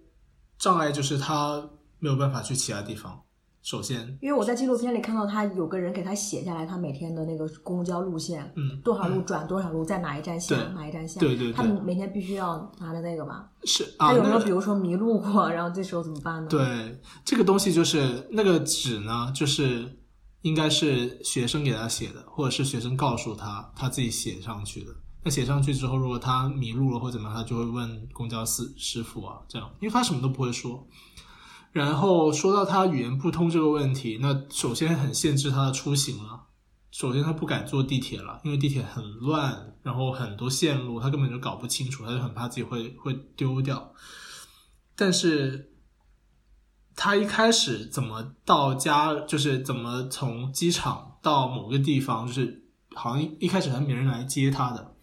障碍就是他没有办法去其他地方。首先，因为我在纪录片里看到他有个人给他写下来他每天的那个公交路线，多少路转多少路，在哪一站下哪一站下，对，他每天必须要拿着那个吧。是啊，他有没有比如说迷路过，然后这时候怎么办呢？对，这个东西就是那个纸呢，就是应该是学生给他写的，或者是学生告诉他自己写上去的。那写上去之后，如果他迷路了或怎么样，他就会问公交师傅啊，这样，因为他什么都不会说。然后说到他语言不通这个问题，那首先很限制他的出行了。首先他不敢坐地铁了，因为地铁很乱，然后很多线路他根本就搞不清楚，他就很怕自己会丢掉。但是他一开始怎么到家，就是怎么从机场到某个地方，就是好像一开始还没人来接他的，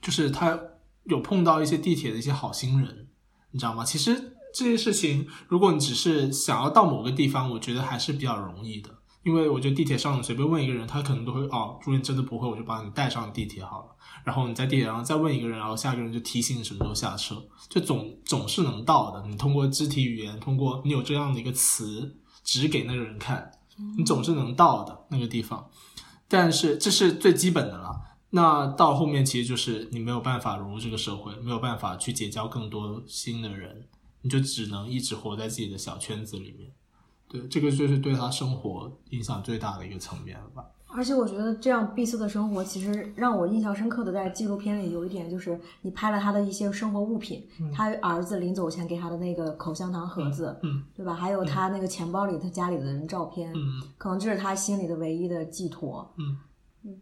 就是他有碰到一些地铁的一些好心人，你知道吗？其实这些事情，如果你只是想要到某个地方，我觉得还是比较容易的，因为我觉得地铁上你随便问一个人，他可能都会哦，如果你真的不会，我就把你带上地铁好了。然后你在地铁上再问一个人，然后下一个人就提醒你什么时候下车，就总是能到的。你通过肢体语言，通过你有这样的一个词指给那个人看，你总是能到的那个地方。但是这是最基本的了。那到后面其实就是你没有办法融入这个社会，没有办法去结交更多新的人，你就只能一直活在自己的小圈子里面。对，这个就是对他生活影响最大的一个层面了吧。而且我觉得这样闭塞的生活，其实让我印象深刻的在纪录片里有一点，就是你拍了他的一些生活物品，他儿子临走前给他的那个口香糖盒子，对吧？还有他那个钱包里他家里的人照片，可能这是他心里的唯一的寄托。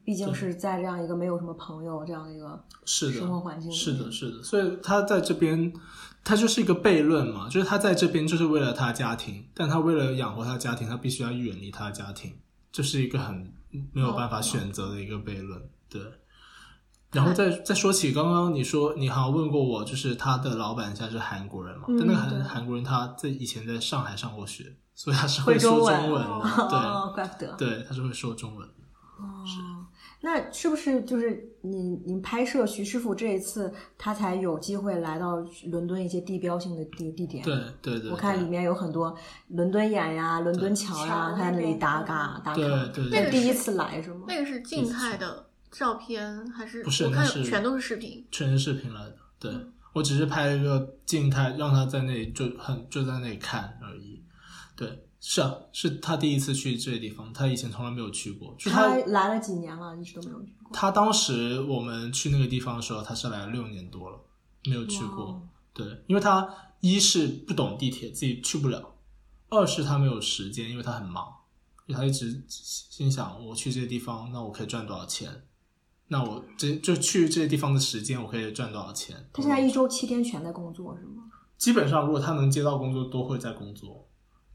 毕竟是在这样一个没有什么朋友这样的一个生活环境里。是的，所以他在这边他就是一个悖论嘛，就是他在这边就是为了他家庭，但他为了养活他家庭，他必须要远离他家庭，这是一个很没有办法选择的一个悖论。对，然后再说起刚刚你说你好像问过我，就是他的老板现在是韩国人嘛，但那个韩国人他在以前在上海上过学，所以他是会说中文的。哦，怪不得。对，他是会说中文。哦，那是不是就是你拍摄徐师傅这一次，他才有机会来到伦敦一些地标性的地点？对。我看里面有很多伦敦眼呀、伦敦桥呀，他在那里打卡。对。那第一次来是吗？那个是静态的照片还是？不是，我看全都是视频，全是视频来的。对，我只是拍一个静态，让他在那里就在那里看而已。对。是啊，是他第一次去这些地方，他以前从来没有去过。他来了几年了，一直都没有去过。他当时我们去那个地方的时候，他是来了6年多了，没有去过。对，因为他一是不懂地铁，自己去不了；二是他没有时间，因为他很忙。因为他一直心想，我去这些地方，那我可以赚多少钱？那我就去这些地方的时间，我可以赚多少钱？他现在一周7天全在工作是吗？基本上，如果他能接到工作，都会在工作。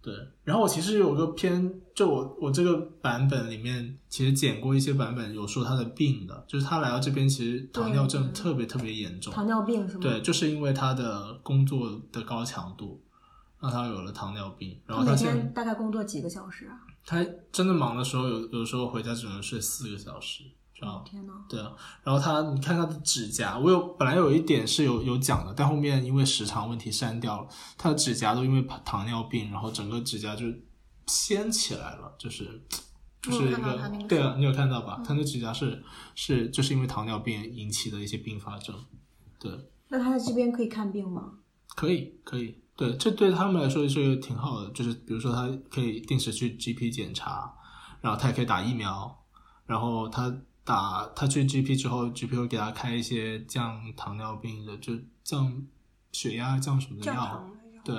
对，然后我其实有个片，就我这个版本里面其实剪过一些版本，有说他的病的，就是他来到这边其实糖尿症特别特别严重。糖尿病是吗？对，就是因为他的工作的高强度让他有了糖尿病。然后他每天大概工作几个小时啊？他真的忙的时候有时候回家只能睡4个小时。天哪！对啊，然后你看他的指甲，本来有一点是有讲的，但后面因为时长问题删掉了。他的指甲都因为糖尿病，然后整个指甲就掀起来了，就是一个，对啊，你有看到吧？他的指甲是就是因为糖尿病引起的一些并发症。对，那他在这边可以看病吗？可以，对，这对他们来说是挺好的，就是比如说他可以定时去 GP 检查，然后他也可以打疫苗，然后他。打他去 GP 之后 ，GP 会给他开一些降糖尿病的，就降血压、降什么的药。对。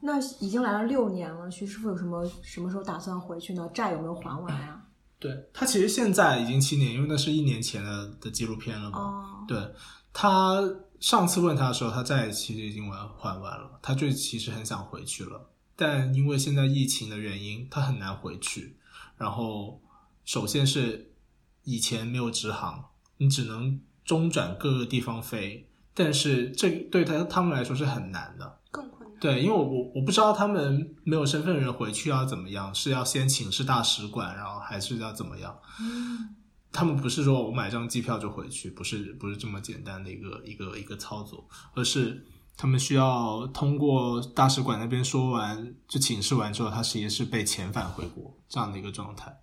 那已经来了6年了，徐师傅有什么时候打算回去呢？债有没有还完呀？对，他其实现在已经7年，因为那是1年前的纪录片了嘛。哦。对，他上次问他的时候，他债其实已经还完了，他就其实很想回去了，但因为现在疫情的原因，他很难回去。然后，首先是以前没有直航，你只能中转各个地方飞，但是这对他们来说是很难的，更困难。对，因为我不知道他们没有身份的人回去要怎么样，是要先请示大使馆，然后还是要怎么样？他们不是说我买张机票就回去，不是这么简单的一个操作，而是他们需要通过大使馆那边说完，就请示完之后，他其实是被遣返回国这样的一个状态。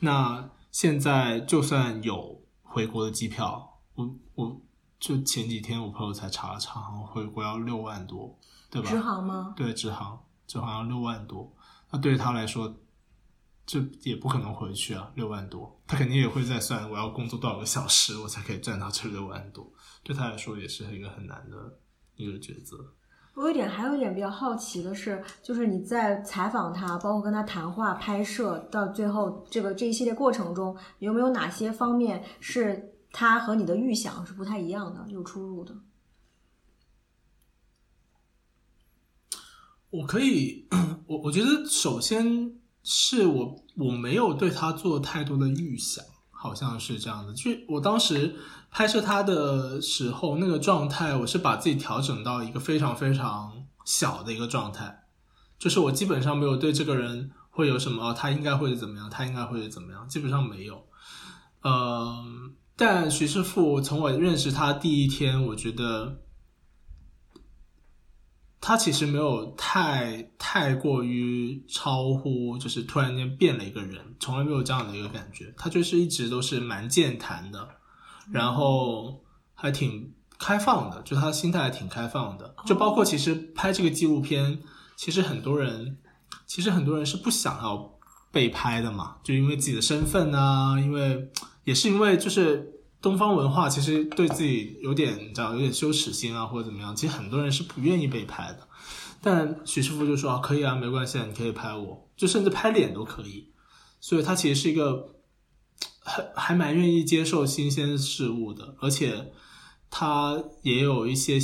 那现在就算有回国的机票，我就前几天我朋友才查了查，回国要6万多，对吧？直航吗？对，直航要6万多，那对他来说这也不可能回去啊，6万多他肯定也会再算我要工作多少个小时我才可以赚到这6万多，对他来说也是一个很难的一个抉择。我还有一点比较好奇的是，就是你在采访他，包括跟他谈话、拍摄，到最后这一系列过程中，有没有哪些方面是他和你的预想是不太一样的，有出入的？我觉得首先是我没有对他做太多的预想，好像是这样的。就我当时拍摄他的时候，那个状态我是把自己调整到一个非常非常小的一个状态，就是我基本上没有对这个人会有什么、他应该会怎么样，他应该会怎么样，基本上没有。但徐师傅从我认识他第一天，我觉得他其实没有太过于超乎，就是突然间变了一个人，从来没有这样的一个感觉。他就是一直都是蛮健谈的，然后还挺开放的，就他的心态还挺开放的。就包括其实拍这个纪录片，其实很多人是不想要被拍的嘛，就因为自己的身份啊，也是因为就是东方文化其实对自己有点你知道有点羞耻心啊或者怎么样，其实很多人是不愿意被拍的，但徐师傅就说可以啊，没关系啊，你可以拍我，就甚至拍脸都可以。所以他其实是一个还蛮愿意接受新鲜事物的，而且他也有一些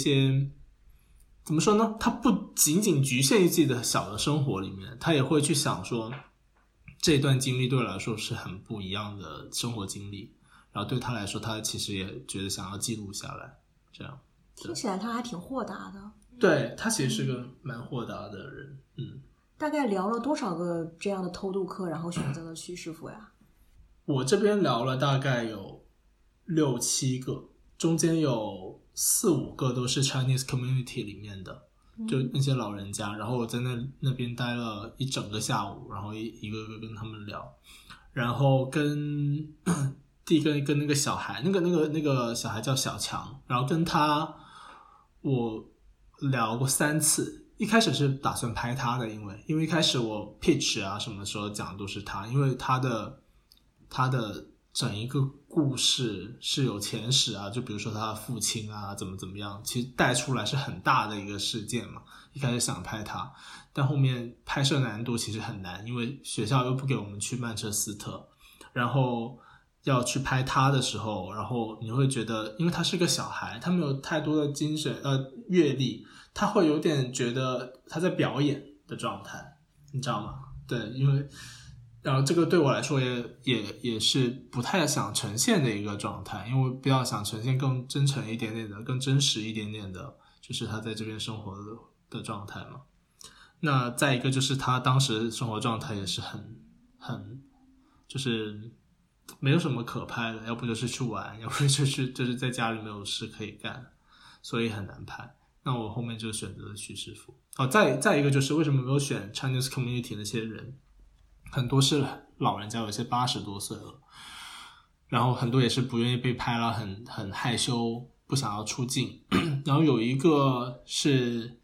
怎么说呢，他不仅仅局限于自己的小的生活里面，他也会去想说这段经历对我来说是很不一样的生活经历，然后对他来说，他其实也觉得想要记录下来，这样听起来他还挺豁达的。对，他其实是个蛮豁达的人。嗯，大概聊了多少个这样的偷渡客，然后选择了徐师傅呀？我这边聊了大概有6-7个，中间有4-5个都是 Chinese community 里面的，就那些老人家。然后我在那边待了一整个下午，然后一个个跟他们聊，然后跟那个小孩，那个小孩叫小强，然后跟他我聊过3次。一开始是打算拍他的，因为一开始我 pitch 啊什么时候讲的都是他，因为他的整一个故事是有前史啊，就比如说他的父亲啊怎么样，其实带出来是很大的一个事件嘛。一开始想拍他，但后面拍摄难度其实很难，因为学校又不给我们去曼彻斯特，然后要去拍他的时候，然后你会觉得因为他是个小孩，他没有太多的精神阅历，他会有点觉得他在表演的状态，你知道吗？对，因为然后这个对我来说也是不太想呈现的一个状态，因为我比较想呈现更真诚一点点的，更真实一点点的，就是他在这边生活的状态嘛。那再一个就是他当时生活状态也是很就是没有什么可拍的，要不就是去玩，要不就是在家里没有事可以干，所以很难拍。那我后面就选择了徐师傅。再一个就是为什么没有选 Chinese community 那些人，很多是老人家，有些80多岁了，然后很多也是不愿意被拍了，很害羞，不想要出镜然后有一个是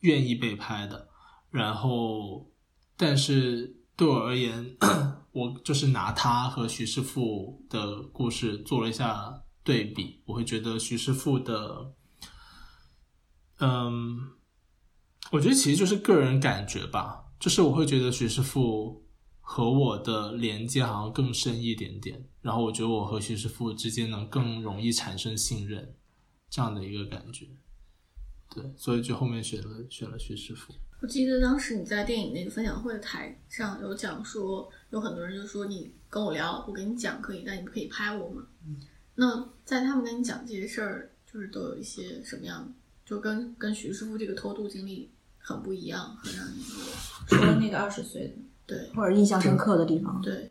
愿意被拍的，然后但是对我而言我就是拿他和徐师傅的故事做了一下对比，我会觉得徐师傅的我觉得其实就是个人感觉吧，就是我会觉得徐师傅和我的连接好像更深一点点，然后我觉得我和徐师傅之间能更容易产生信任这样的一个感觉，对，所以就后面选了徐师傅。我记得当时你在电影那个分享会台上有讲说，有很多人就说你跟我聊，我跟你讲可以，但你不可以拍我嘛。那在他们跟你讲这些事儿，就是都有一些什么样，就跟徐师傅这个偷渡经历很不一样，很让你说那个20岁的，对，或者印象深刻的地方，对，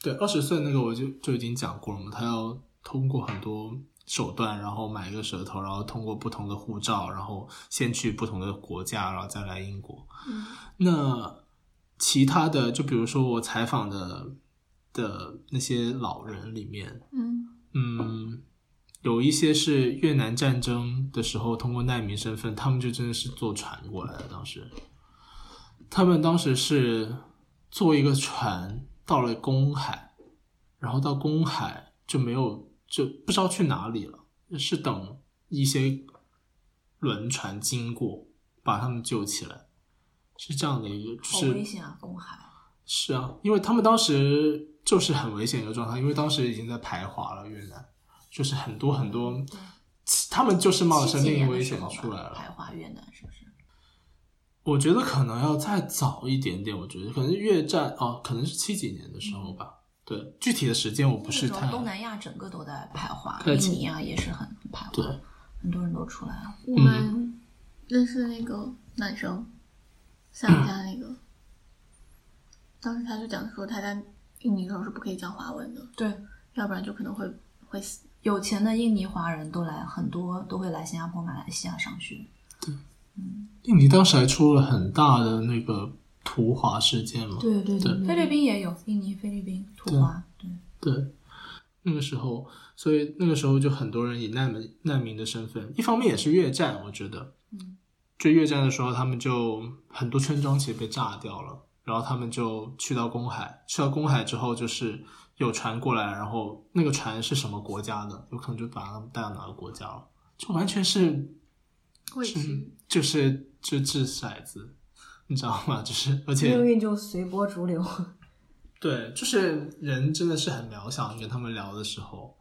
对，20岁那个我就已经讲过了嘛，他要通过很多手段，然后买一个舌头，然后通过不同的护照，然后先去不同的国家，然后再来英国。那其他的就比如说我采访的那些老人里面，有一些是越南战争的时候通过难民身份，他们就真的是坐船过来的，他们当时是坐一个船到了公海，然后到公海就没有，就不知道去哪里了，是等一些轮船经过把他们救起来，是这样的一个，就是好危险啊，公海。是啊，因为他们当时就是很危险的状态，因为当时已经在排华了，越南就是很多很多，他们就是冒着生命危险出来了。排华越南是不是？我觉得可能要再早一点点，我觉得可能越战哦，可能是70年的时候吧。对，具体的时间我不是太。东南亚整个都在排华，印尼啊也是很排华，对，很多人都出来了。我们认识的那个男生，夏家那个，当时他就讲说他在印尼的时候是不可以讲华文的，对，要不然就可能会死。有钱的印尼华人都来，很多都会来新加坡、马来西亚上学。对，印尼当时还出了很大的那个。土华事件嘛，对对 对, 对，菲律宾也有，印尼、菲律宾、土华，对 对, 对，那个时候，所以那个时候就很多人以难民的身份，一方面也是越战，我觉得，就越战的时候，他们就很多村庄其实被炸掉了，然后他们就去到公海之后，就是有船过来，然后那个船是什么国家的，有可能就把他们带到哪个国家了，就完全是，就是掷骰子。你知道吗？就是而且命运就随波逐流。对，就是人真的是很渺小。你跟他们聊的时候，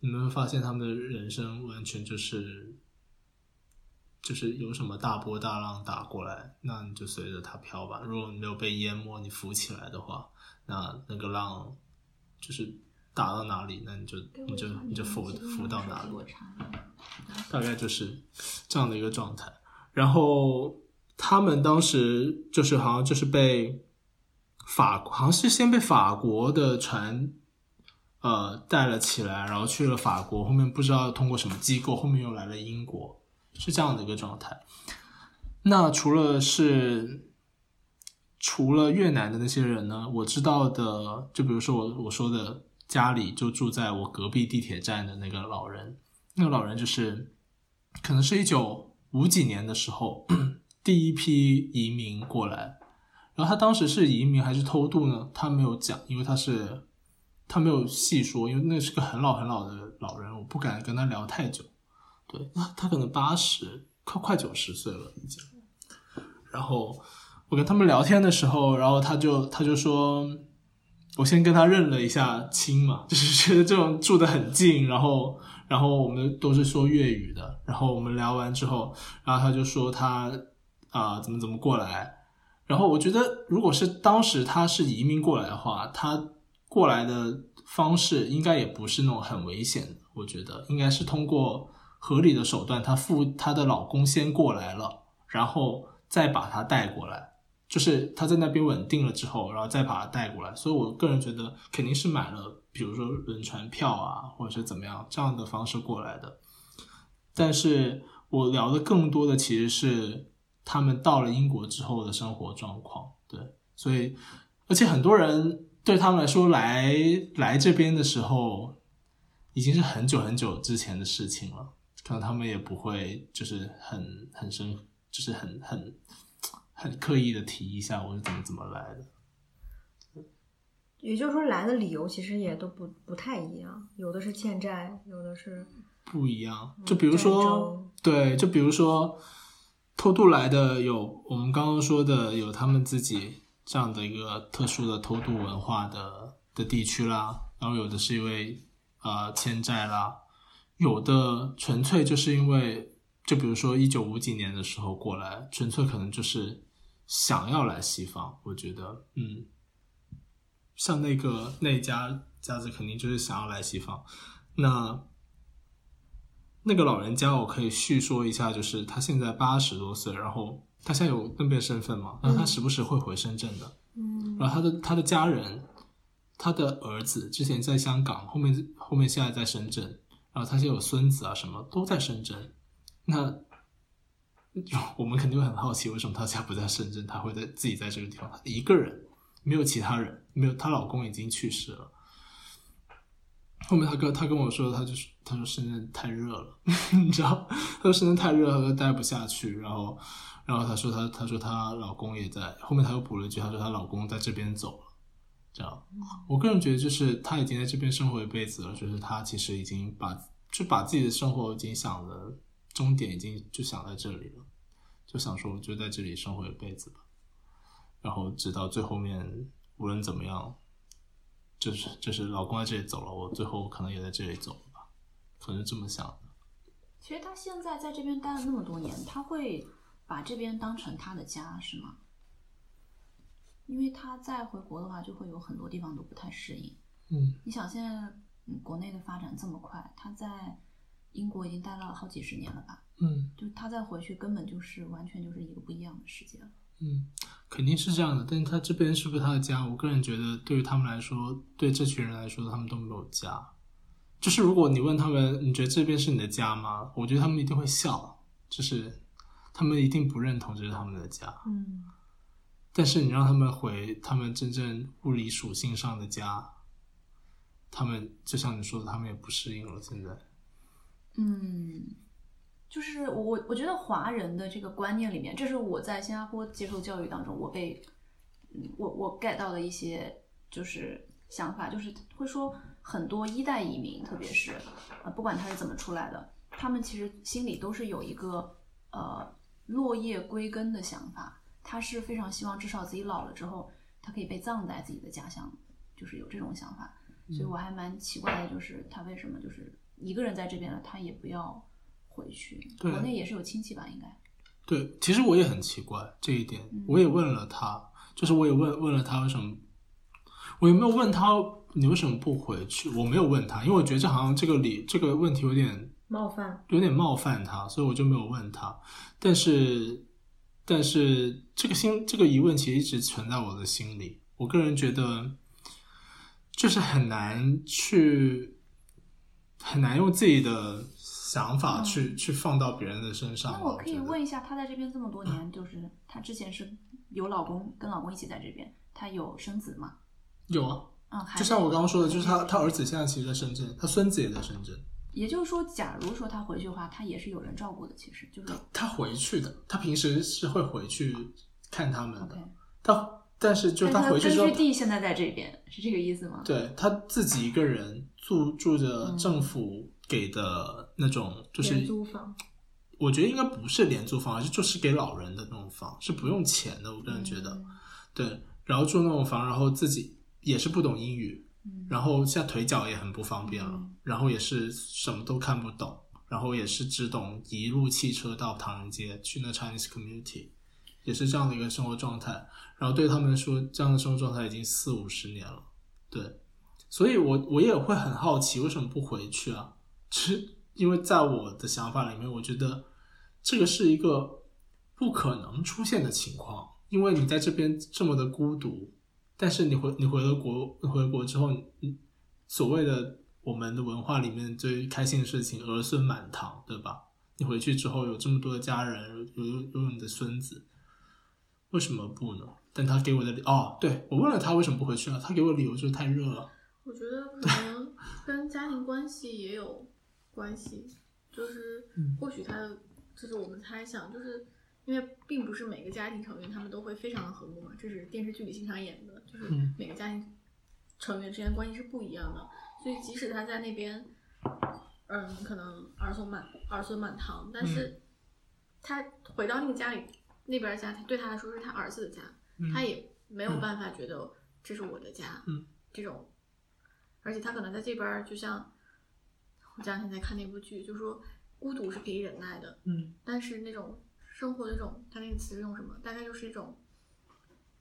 你们会发现他们的人生完全就是有什么大波大浪打过来，那你就随着它飘吧。如果你没有被淹没，你浮起来的话，那个浪就是打到哪里，那你就浮到哪里。大概就是这样的一个状态。然后。他们当时就是好像就是被先被法国的船带了起来，然后去了法国，后面不知道通过什么机构，后面又来了英国，是这样的一个状态。那除了越南的那些人呢，我知道的就比如说我说的家里就住在我隔壁地铁站的那个老人就是可能是1950几年的时候第一批移民过来，然后他当时是移民还是偷渡呢？他没有讲，因为他没有细说，因为那是个很老很老的老人，我不敢跟他聊太久。对，他可能80快90岁了已经。然后我跟他们聊天的时候，然后他就说，我先跟他认了一下亲嘛，就是觉得这种住得很近，然后我们都是说粤语的，然后我们聊完之后，然后他就说他。怎么过来，然后我觉得如果是当时他是移民过来的话，他过来的方式应该也不是那种很危险的，我觉得应该是通过合理的手段，他的老公先过来了，然后再把他带过来，就是他在那边稳定了之后，然后再把他带过来，所以我个人觉得肯定是买了比如说轮船票啊或者是怎么样这样的方式过来的。但是我聊的更多的其实是他们到了英国之后的生活状况，对，所以而且很多人对他们来说来这边的时候已经是很久很久之前的事情了，可能他们也不会就是很深，就是很刻意的提一下我是怎么来的，也就是说来的理由其实也都不太一样，有的是欠债，有的是不一样。就比如说对，就比如说偷渡来的有我们刚刚说的有他们自己这样的一个特殊的偷渡文化的地区啦，然后有的是因为欠债啦，有的纯粹就是因为就比如说1950几年的时候过来，纯粹可能就是想要来西方。我觉得像那家子肯定就是想要来西方。那个老人家我可以叙说一下，就是他现在80多岁，然后他现在有那边身份嘛，然后他时不时会回深圳的。然后他的家人，他的儿子之前在香港，后面现在在深圳，然后他现在有孙子啊什么都在深圳。那我们肯定会很好奇，为什么他现在不在深圳，他会自己在这个地方，他一个人，没有其他人，没有，他老公已经去世了。后面他跟我说，他说深圳太热了，你知道，他说深圳太热了，他就待不下去。然后他说他说他老公也在，后面他又补了一句，他说他老公在这边走了。这样，我个人觉得就是他已经在这边生活一辈子了，就是他其实已经把自己的生活已经想了。终点已经就想在这里了，就想说我就在这里生活一辈子吧，然后直到最后面无论怎么样，就是老公在这里走了，我最后可能也在这里走了吧，可能是这么想的。其实他现在在这边待了那么多年，他会把这边当成他的家是吗？因为他再回国的话就会有很多地方都不太适应。你想现在国内的发展这么快，他在英国已经待了好几十年了吧，就他再回去根本就是完全就是一个不一样的世界了。肯定是这样的，但是他这边是不是他的家，我个人觉得对于他们来说，对这群人来说，他们都没有家。就是如果你问他们你觉得这边是你的家吗，我觉得他们一定会笑，就是他们一定不认同这是他们的家。但是你让他们回他们真正物理属性上的家，他们就像你说的，他们也不适应了现在。就是我觉得华人的这个观念里面，这是我在新加坡接受教育当中我 get 到的一些就是想法，就是会说很多一代移民，特别是不管他是怎么出来的，他们其实心里都是有一个落叶归根的想法，他是非常希望至少自己老了之后他可以被葬在自己的家乡，就是有这种想法。所以我还蛮奇怪的，就是他为什么就是一个人在这边了，他也不要回去。国内也是有亲戚吧，应该。对，其实我也很奇怪这一点，我也问了他，就是我也问了他为什么，我也没有问他你为什么不回去，我没有问他，因为我觉得这好像这个问题有点冒犯他，所以我就没有问他。但是这个疑问其实一直存在我的心里，我个人觉得就是很难用自己的想法去放到别人的身上。那我可以问一下，他在这边这么多年，就是他之前是有老公，跟老公一起在这边，他有生子吗？有啊，就像我刚刚说的，就是他儿子现在其实在深圳，他孙子也在深圳。也就是说，假如说他回去的话，他也是有人照顾的，其实就是他回去的，他平时是会回去看他们的。Okay. 但是就是他回去之后，根据地现在在这边，是这个意思吗？对，他自己一个人住着政府给的那种，就是廉租房。我觉得应该不是廉租房，而是就是给老人的那种房，是不用钱的。我个人觉得，对。然后住那种房，然后自己也是不懂英语，然后现在腿脚也很不方便了，然后也是什么都看不懂，然后也是只懂一路汽车到唐人街去那 Chinese community。也是这样的一个生活状态，然后对他们说这样的生活状态已经40-50年了。对，所以我也会很好奇为什么不回去啊，是因为在我的想法里面，我觉得这个是一个不可能出现的情况，因为你在这边这么的孤独，但是你回国之后，所谓的我们的文化里面最开心的事情儿孙满堂，对吧？你回去之后有这么多的家人，有你的孙子，为什么不呢？但他给我的对，我问了他为什么不回去了，他给我理由就是太热了。我觉得可能跟家庭关系也有关系，就是或许他就是我们猜想，就是因为并不是每个家庭成员他们都会非常的和睦嘛，这是电视剧里经常演的，就是每个家庭成员之间关系是不一样的，所以即使他在那边可能儿孙满堂，但是他回到那个家里那边的家庭对他来说是他儿子的家，他也没有办法觉得这是我的家，这种。而且他可能在这边，就像我这两天在看那部剧，就说孤独是可以忍耐的，但是那种生活的那种，他那个词用什么，大概就是一种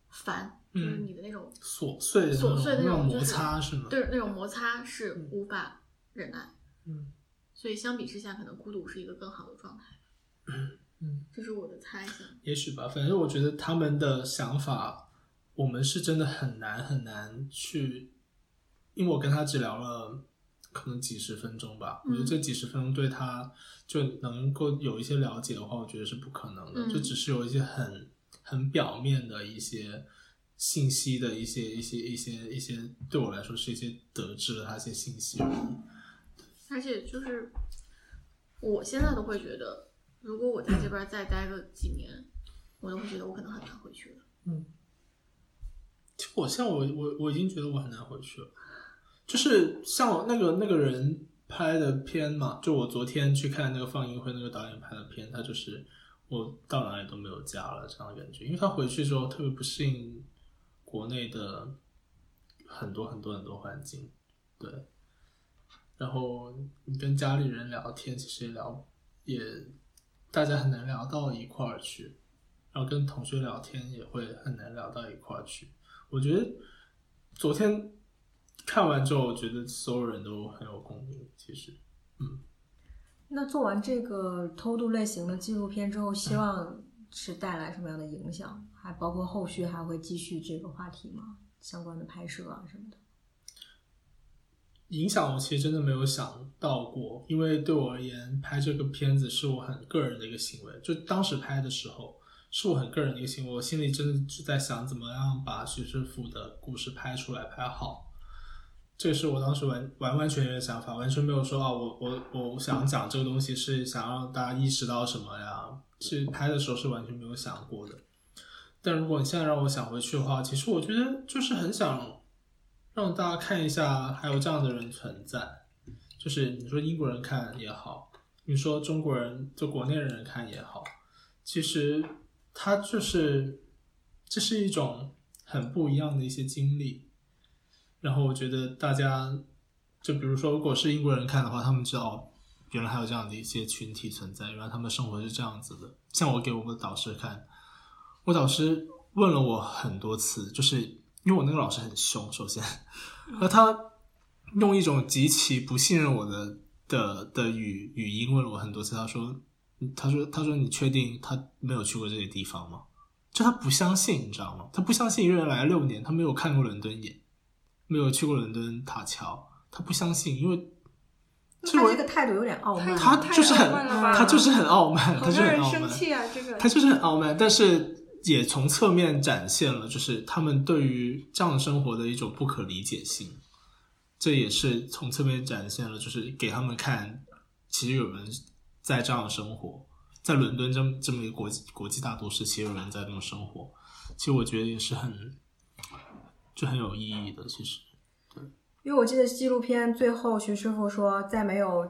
烦，就是你的那种琐碎的那种摩擦，是吗？对，那种摩擦是无法忍耐，所以相比之下，可能孤独是一个更好的状态。这是我的猜想，也许吧。反正我觉得他们的想法，我们是真的很难去，因为我跟他只聊了可能几十分钟吧，我觉得这几十分钟对他就能够有一些了解的话，我觉得是不可能的，就只是有一些很表面的一些信息的一些对我来说是一些得知了他一些信息而已。而且就是我现在都会觉得，如果我在这边再待个几年，我都会觉得我可能很难回去了。我已经觉得我很难回去了，就是像我那个人拍的片嘛，就我昨天去看那个放映会，那个导演拍的片，他就是我到哪里都没有家了这样的感觉，因为他回去之后特别不适应国内的很多环境，对。然后你跟家里人聊天，其实也大家很难聊到一块儿去，然后跟同学聊天也会很难聊到一块儿去。我觉得昨天看完之后，我觉得所有人都很有共鸣，其实。那做完这个偷渡类型的纪录片之后，希望是带来什么样的影响？还包括后续还会继续这个话题吗？相关的拍摄啊什么的。影响我其实真的没有想到过，因为对我而言，拍这个片子是我很个人的一个行为，就当时拍的时候是我很个人的一个行为，我心里真的是在想怎么样把徐师傅的故事拍出来拍好，这是我当时完全的想法，完全没有说啊，我想讲这个东西是想让大家意识到什么呀，是拍的时候是完全没有想过的。但如果你现在让我想回去的话，其实我觉得就是很想让大家看一下还有这样的人存在，就是你说英国人看也好，你说中国人就国内人看也好，其实它就是这是一种很不一样的一些经历。然后我觉得大家就比如说如果是英国人看的话，他们知道原来还有这样的一些群体存在，原来他们生活是这样子的。像我给我的导师看，我导师问了我很多次，就是因为我那个老师很凶，首先，而他用一种极其不信任我的语音问了我很多次，他说你确定他没有去过这些地方吗？就他不相信，你知道吗？他不相信一个人来了6年，他没有看过伦敦眼，没有去过伦敦塔桥，他不相信，因为他这个态度有点傲慢，他就是很傲慢，但是也从侧面展现了就是他们对于这样生活的一种不可理解性，这也是从侧面展现了就是给他们看其实有人在这样生活，在伦敦这么一个国际大都市，其实有人在这种生活，其实我觉得也是很有意义的。其实对，因为我记得纪录片最后徐师傅说再没有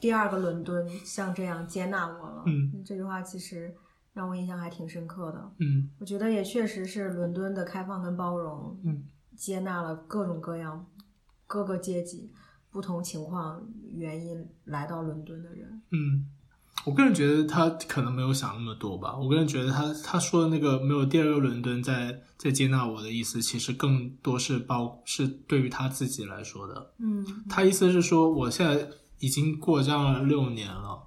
第二个伦敦像这样接纳我了，这句话其实让我印象还挺深刻的。我觉得也确实是伦敦的开放跟包容，接纳了各种各样各个阶级不同情况原因来到伦敦的人。我个人觉得他可能没有想那么多吧，我个人觉得他说的那个没有第二个伦敦在接纳我的意思，其实更多是对于他自己来说的。他意思是说我现在已经过这样6年了，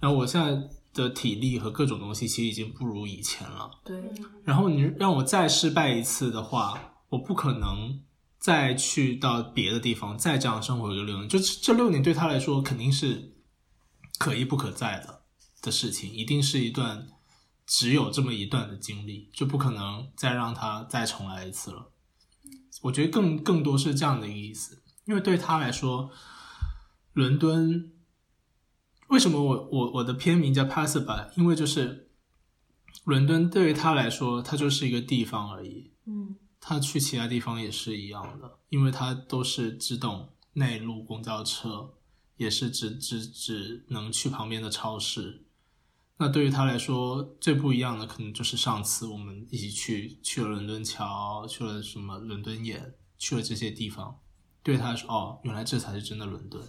然后我现在的体力和各种东西其实已经不如以前了，对。然后你让我再失败一次的话，我不可能再去到别的地方再这样生活一个6年，就这6年对他来说肯定是可一不可再的事情，一定是一段只有这么一段的经历，就不可能再让他再重来一次了。我觉得更多是这样的一个意思，因为对他来说伦敦为什么我的片名叫 Pass By， 因为就是伦敦对于他来说它就是一个地方而已，他去其他地方也是一样的，因为他都是只懂内陆公交车，也是只能去旁边的超市。那对于他来说最不一样的可能就是上次我们一起去了伦敦桥，去了什么伦敦眼，去了这些地方，对他说哦，原来这才是真的伦敦。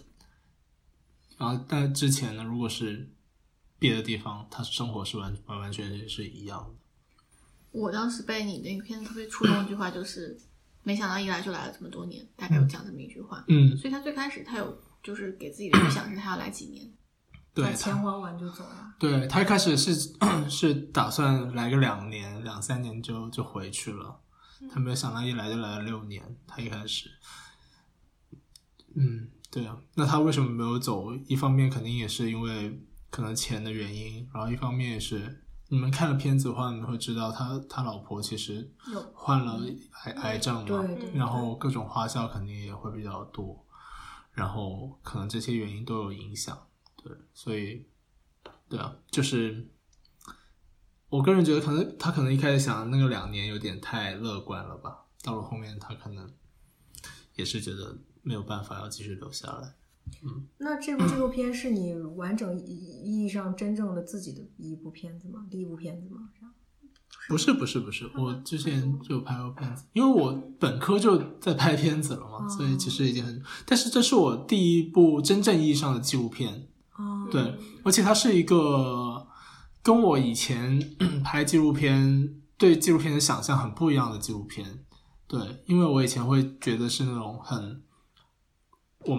然后但之前呢，如果是别的地方，他生活是完全是一样的。我当时被你那一篇特别触动一句话就是没想到一来就来了这么多年，大概有讲这么一句话。嗯，所以他最开始他有就是给自己的预想是他要来几年，对，把钱还完就走了。对，他一开始是打算来个2年2-3年就回去了，他没有想到一来就来了6年。他一开始对啊，那他为什么没有走，一方面肯定也是因为可能钱的原因，然后一方面也是你们看了片子的话，你们会知道他老婆其实患了癌症嘛，然后各种花销肯定也会比较多，然后可能这些原因都有影响。对，所以对啊，就是我个人觉得可能他可能一开始想那个2年有点太乐观了吧，到了后面他可能也是觉得没有办法要继续留下来。那这部纪录片是你完整意义上真正的自己的一部片子吗？第一部片子吗？不是，我之前就有拍过片子，因为我本科就在拍片子了嘛，所以其实已经很，但是这是我第一部真正意义上的纪录片。对，而且它是一个跟我以前拍纪录片对纪录片的想象很不一样的纪录片。对，因为我以前会觉得是那种很我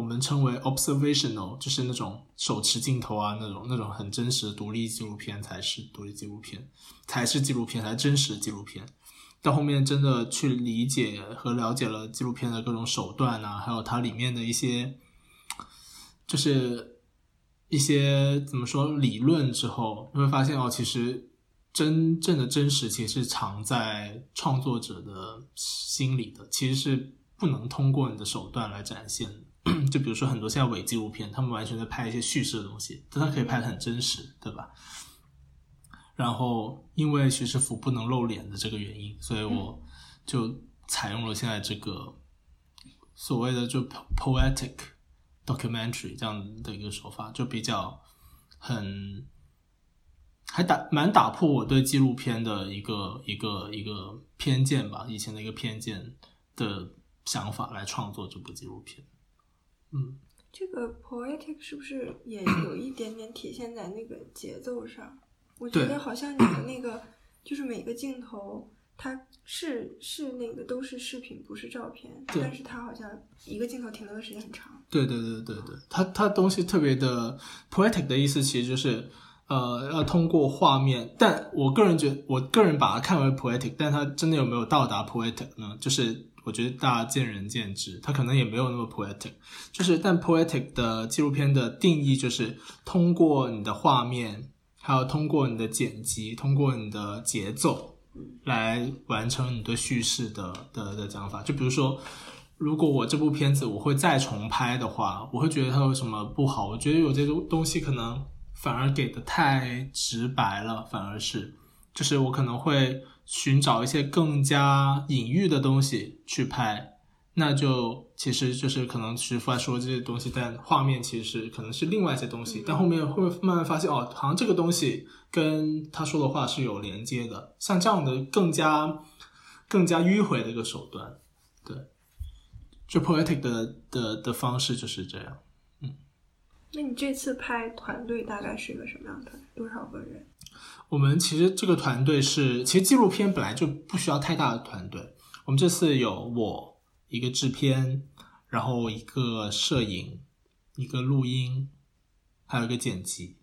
们称为 observational， 就是那种手持镜头啊，那种很真实的独立纪录片才是独立纪录片，才是真实纪录片。到后面真的去理解和了解了纪录片的各种手段啊，还有它里面的一些就是一些怎么说理论之后，你会发现哦，其实真正的真实其实是藏在创作者的心里的，其实是不能通过你的手段来展现的。就比如说很多现在伪纪录片，他们完全在拍一些叙事的东西，但他可以拍得很真实，对吧？然后因为徐师傅不能露脸的这个原因，所以我就采用了现在这个所谓的就 poetic documentary 这样的一个手法，就比较蛮打破我对纪录片的一个偏见吧，以前的一个偏见的想法来创作这部纪录片。这个 poetic 是不是也有一点点体现在那个节奏上？我觉得好像你的那个就是每个镜头它是那个都是视频不是照片，但是它好像一个镜头停留的时间很长。对，它东西特别的 poetic 的意思其实就是要通过画面，但我个人把它看为 poetic， 但它真的有没有到达 poetic 呢？就是我觉得大家见仁见智，它可能也没有那么 poetic， 就是但 poetic 的纪录片的定义就是通过你的画面，还有通过你的剪辑，通过你的节奏来完成你对叙事的讲法。就比如说如果我这部片子我会再重拍的话，我会觉得它有什么不好，我觉得有这种东西可能反而给的太直白了，反而是就是我可能会寻找一些更加隐喻的东西去拍，那就其实就是可能徐帆说这些东西，但画面其实可能是另外一些东西，但后面会慢慢发现哦，好像这个东西跟他说的话是有连接的，像这样的更加迂回的一个手段。对，就 poetic 的方式就是这样。那你这次拍团队大概是一个什么样的团队？多少个人？我们其实这个团队是，其实纪录片本来就不需要太大的团队。我们这次有我一个制片，然后一个摄影，一个录音，还有一个剪辑。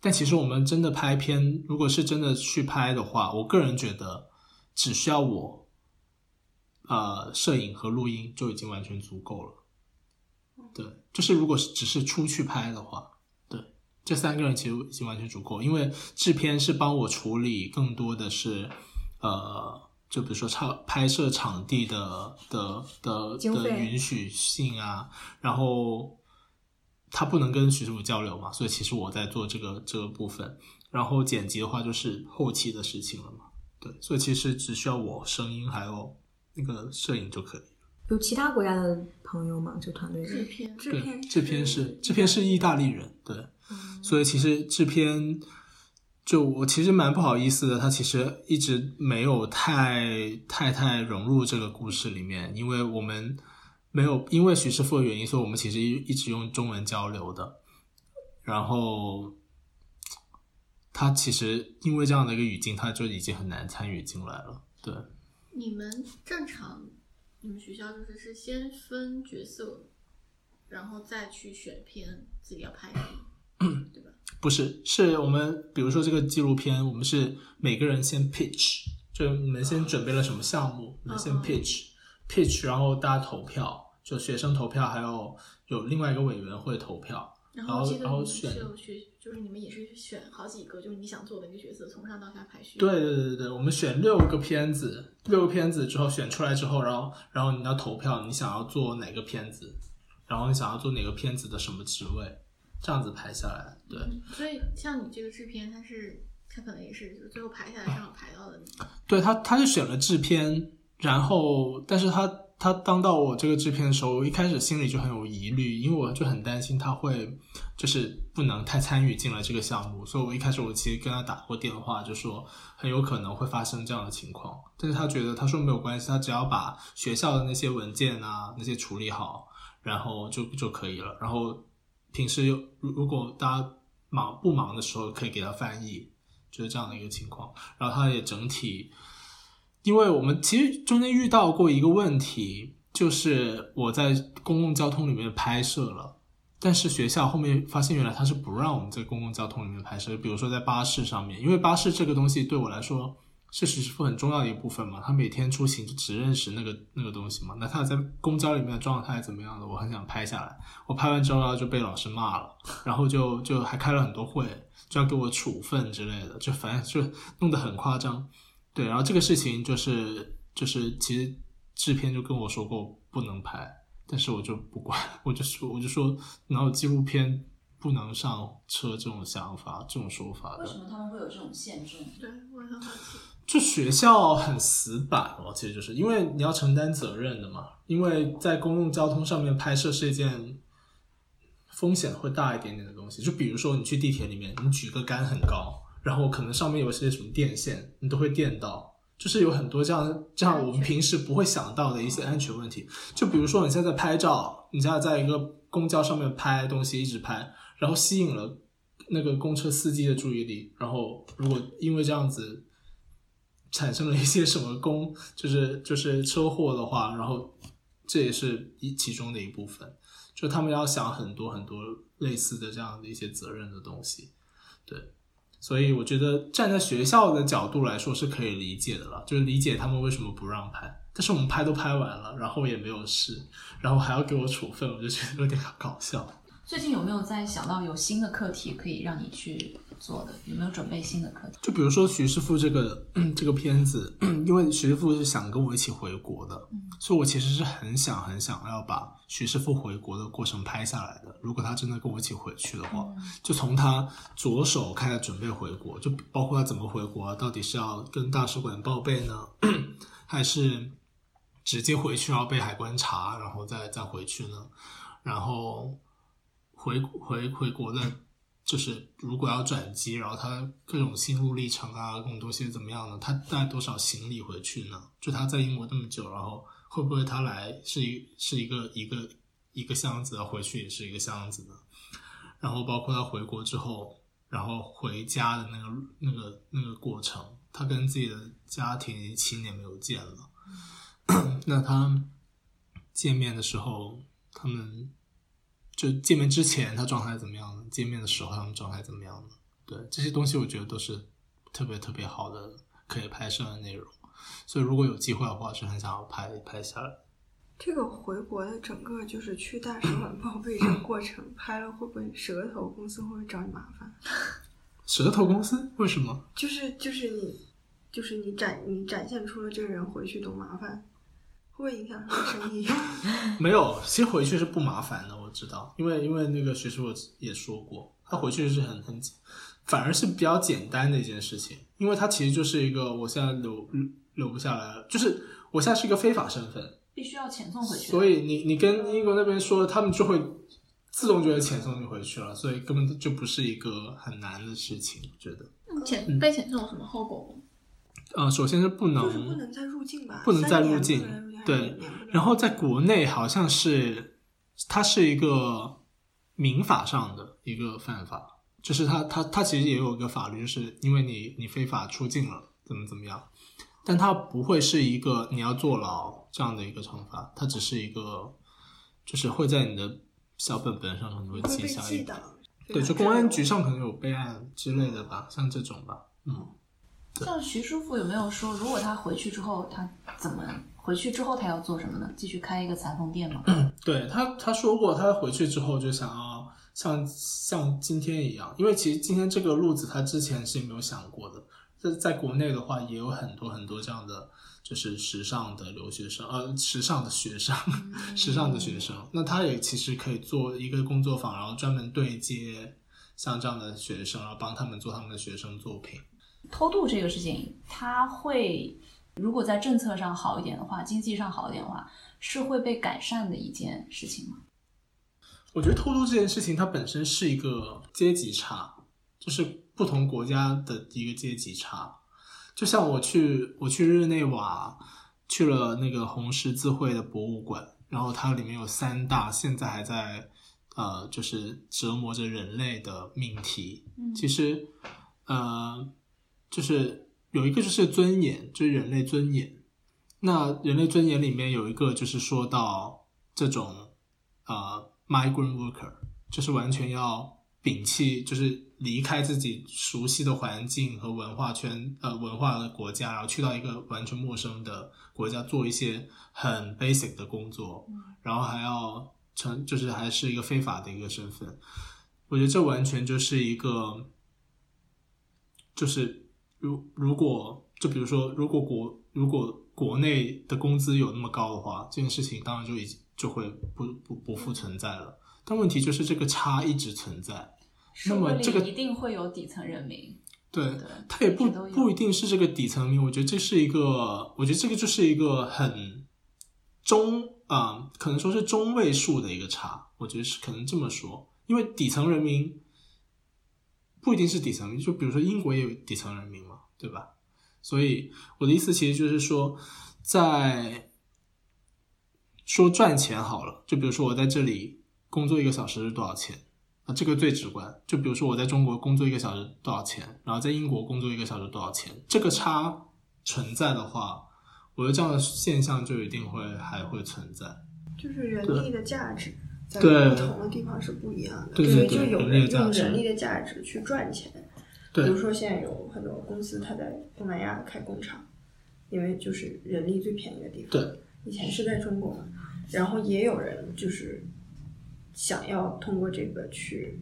但其实我们真的拍片，如果是真的去拍的话，我个人觉得只需要我，摄影和录音就已经完全足够了。对，就是如果只是出去拍的话，对，这3个人其实已经完全足够，因为制片是帮我处理更多的是，就比如说拍摄场地的允许性啊，然后他不能跟徐师傅交流嘛，所以其实我在做这个部分，然后剪辑的话就是后期的事情了嘛，对，所以其实只需要我声音还有那个摄影就可以了。有其他国家的朋友吗？这团队制片，制片是意大利人，对，所以其实制片就我其实蛮不好意思的，他其实一直没有太融入这个故事里面，因为我们没有因为徐师傅的原因，所以我们其实一直用中文交流的，然后他其实因为这样的一个语境，他就已经很难参与进来了。对，你们正常，你们学校就是先分角色，然后再去选片，自己要拍片，对吧？不是，是我们比如说这个纪录片，我们是每个人先 pitch， 就你们先准备了什么项目，你们先 pitch， 然后大家投票，就学生投票，还有另外一个委员会投票。然后选，就是你们也是选好几个，就是你想做的一个角色，从上到下排序。对，我们选六个片子之后选出来之后，然后你要投票，你想要做哪个片子，然后你想要做哪个片子的什么职位，这样子排下来。对，所以像你这个制片，他可能也是最后排下来，正好排到了你。对，他就选了制片，然后但是他当到我这个制片的时候，一开始心里就很有疑虑，因为我就很担心他会就是不能太参与进来这个项目，所以我一开始我其实跟他打过电话，就说很有可能会发生这样的情况，但是他说没有关系，他只要把学校的那些文件啊那些处理好，然后就可以了，然后平时如果大家不忙的时候可以给他翻译，就是这样的一个情况。然后他也整体，因为我们其实中间遇到过一个问题，就是我在公共交通里面拍摄了，但是学校后面发现原来它是不让我们在公共交通里面拍摄，比如说在巴士上面，因为巴士这个东西对我来说是徐师傅很重要的一部分嘛，他每天出行就只认识那个东西嘛，那他在公交里面的状态怎么样的，我很想拍下来。我拍完之后就被老师骂了，然后就还开了很多会，就要给我处分之类的，就反正就弄得很夸张。对，然后这个事情就是其实制片就跟我说过不能拍，但是我就不管，我就说哪有纪录片不能上车这种想法这种说法的。为什么他们会有这种限制？对，我很好奇。就学校很死板哦，其实就是因为你要承担责任的嘛，因为在公共交通上面拍摄是一件风险会大一点点的东西，就比如说你去地铁里面，你举个杆很高，然后可能上面有些什么电线你都会电到，就是有很多这样我们平时不会想到的一些安全问题。就比如说你现在拍照，你现在在一个公交上面拍东西一直拍，然后吸引了那个公车司机的注意力，然后如果因为这样子产生了一些什么就是车祸的话，然后这也是其中的一部分，就他们要想很多很多类似的这样的一些责任的东西。对，所以我觉得站在学校的角度来说是可以理解的了，就是理解他们为什么不让拍，但是我们拍都拍完了，然后也没有事，然后还要给我处分，我就觉得有点搞笑。最近有没有在想到有新的课题可以让你去做的？有没有准备新的课题？就比如说徐师傅这个片子，因为徐师傅是想跟我一起回国的，所以我其实是很想要把徐师傅回国的过程拍下来的。如果他真的跟我一起回去的话，就从他着手开始准备回国，就包括他怎么回国啊，到底是要跟大使馆报备呢，还是直接回去然后被海关查然后再回去呢？然后回国的就是如果要转机，然后他各种心路历程啊各种东西怎么样呢？他带多少行李回去呢？就他在英国那么久，然后会不会他来是一个箱子，回去也是一个箱子呢？然后包括他回国之后，然后回家的那个过程，他跟自己的家庭7年没有见了那他见面的时候，他们就见面之前他状态怎么样呢？见面的时候他们状态怎么样呢？对，这些东西我觉得都是特别特别好的可以拍摄的内容，所以如果有机会的话是很想要拍下来。这个回国的整个就是去大使馆报备这个过程拍了，会不会蛇头公司会不会找你麻烦？蛇头公司为什么？你展现出了这个人回去多麻烦，会影响他的生意没有，其实回去是不麻烦的，我知道，因为那个学生我也说过，他回去是很反而是比较简单的一件事情，因为它其实就是一个我现在留不下来了，就是我现在是一个非法身份，必须要遣送回去，所以你跟英国那边说，他们就会自动就会遣送你回去了，所以根本就不是一个很难的事情，我觉得。被遣送有什么后果吗？首先是不能再入境吧，不能再入境，对。然后在国内好像是它是一个民法上的一个犯法，就是它其实也有一个法律，就是因为你非法出境了怎么样，但它不会是一个你要坐牢这样的一个惩罚，它只是一个就是会在你的小本本上可能会记下一个，对，就公安局上可能有备案之类的吧，像这种吧，嗯。像徐师傅有没有说，如果他回去之后，他怎么回去之后他要做什么呢？继续开一个裁缝店吗？对，他说过，他回去之后就想要像今天一样，因为其实今天这个路子他之前是没有想过的。在国内的话，也有很多很多这样的，就是时尚的留学生，时尚的学生，时尚的学生。那他也其实可以做一个工作坊，然后专门对接像这样的学生，然后帮他们做他们的学生作品。偷渡这个事情，它会如果在政策上好一点的话，经济上好一点的话，是会被改善的一件事情吗？我觉得偷渡这件事情它本身是一个阶级差，就是不同国家的一个阶级差。就像我去日内瓦，去了那个红十字会的博物馆，然后它里面有三大现在还在就是折磨着人类的命题。其实就是有一个就是尊严，就是人类尊严。那人类尊严里面有一个就是说到这种migrant worker， 就是完全要摒弃，就是离开自己熟悉的环境和文化的国家，然后去到一个完全陌生的国家做一些很 basic 的工作，然后还要就是还是一个非法的一个身份。我觉得这完全就是一个就是如果就比如说如果国内的工资有那么高的话，这件事情当然就会不复存在了。但问题就是这个差一直存在，那么这个一定会有底层人民。对，它也不一定是这个底层民，我觉得这个就是一个很可能说是中位数的一个差，我觉得是可能这么说，因为底层人民不一定是底层人民，就比如说英国也有底层人民嘛，对吧？所以我的意思其实就是说，在说赚钱好了，就比如说我在这里工作一个小时是多少钱啊？这个最直观。就比如说我在中国工作一个小时多少钱，然后在英国工作一个小时多少钱，这个差存在的话，我觉得这样的现象就一定还会存在。就是人力的价值在不同的地方是不一样的，所以就有人用人力的价值去赚钱。对，比如说现在有很多公司它在东南亚开工厂，因为就是人力最便宜的地方。对，以前是在中国嘛，然后也有人就是想要通过这个去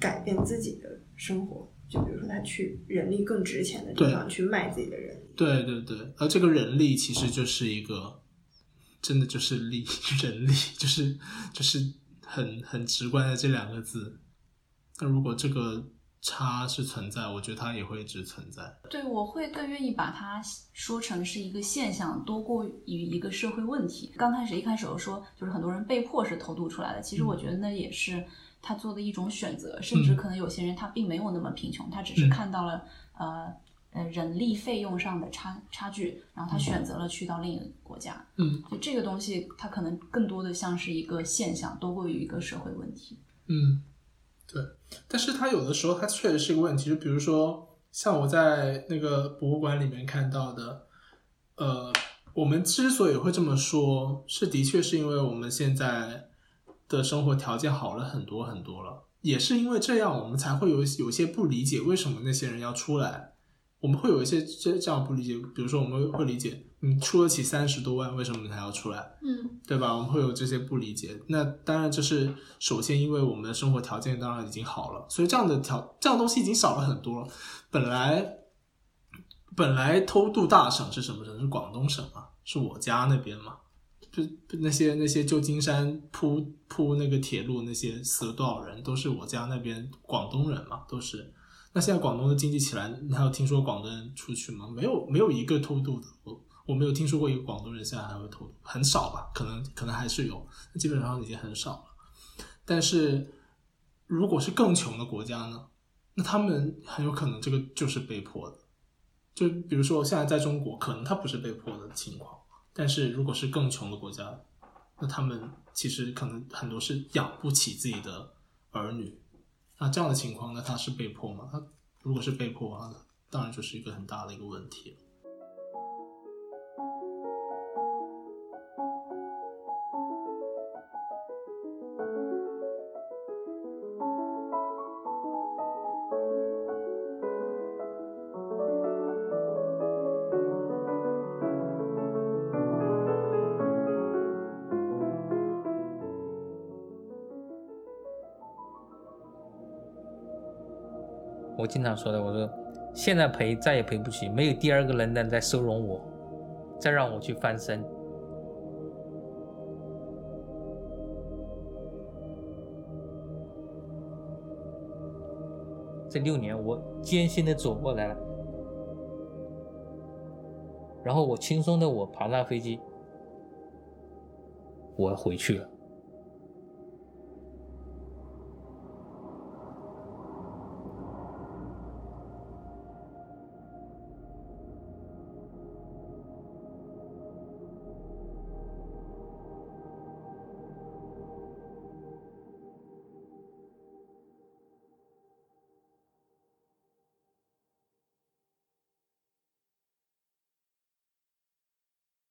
改变自己的生活，就比如说他去人力更值钱的地方去卖自己的人力。对对对，而这个人力其实就是一个真的就是人力，就是很直观的这两个字。那如果这个差是存在，我觉得它也会一直存在。对，我会更愿意把它说成是一个现象多过于一个社会问题。一开始我说就是很多人被迫是偷渡出来的，其实我觉得那也是他做的一种选择，甚至可能有些人他并没有那么贫穷，他只是看到了人力费用上的差距，然后他选择了去到另一个国家。所以这个东西它可能更多的像是一个现象多过于一个社会问题。对，但是它有的时候它确实是个问题，就比如说像我在那个博物馆里面看到的，我们之所以会这么说，是的确是因为我们现在的生活条件好了很多很多了，也是因为这样我们才会有些不理解为什么那些人要出来，我们会有一些这样不理解，比如说我们会理解你出得起30多万为什么你还要出来，对吧？我们会有这些不理解。那当然这是首先因为我们的生活条件当然已经好了，所以这样的东西已经少了很多了。本来偷渡大省是什么省？是广东省嘛，是我家那边嘛，就那些旧金山铺那个铁路那些死了多少人，都是我家那边广东人嘛，都是。那现在广东的经济起来，你还有听说广东人出去吗？没有一个偷渡的，我没有听说过一个广东人现在还会偷渡，很少吧，可能还是有，基本上已经很少了。但是如果是更穷的国家呢，那他们很有可能这个就是被迫的。就比如说现在在中国，可能他不是被迫的情况，但是如果是更穷的国家，那他们其实可能很多是养不起自己的儿女。那这样的情况呢，他是被迫吗？他如果是被迫啊，当然就是一个很大的一个问题。我经常说的，我说现在赔再也赔不起，没有第二个人能再收容我，再让我去翻身。这6年我艰辛的走过来了，然后我轻松的爬上飞机，我回去了。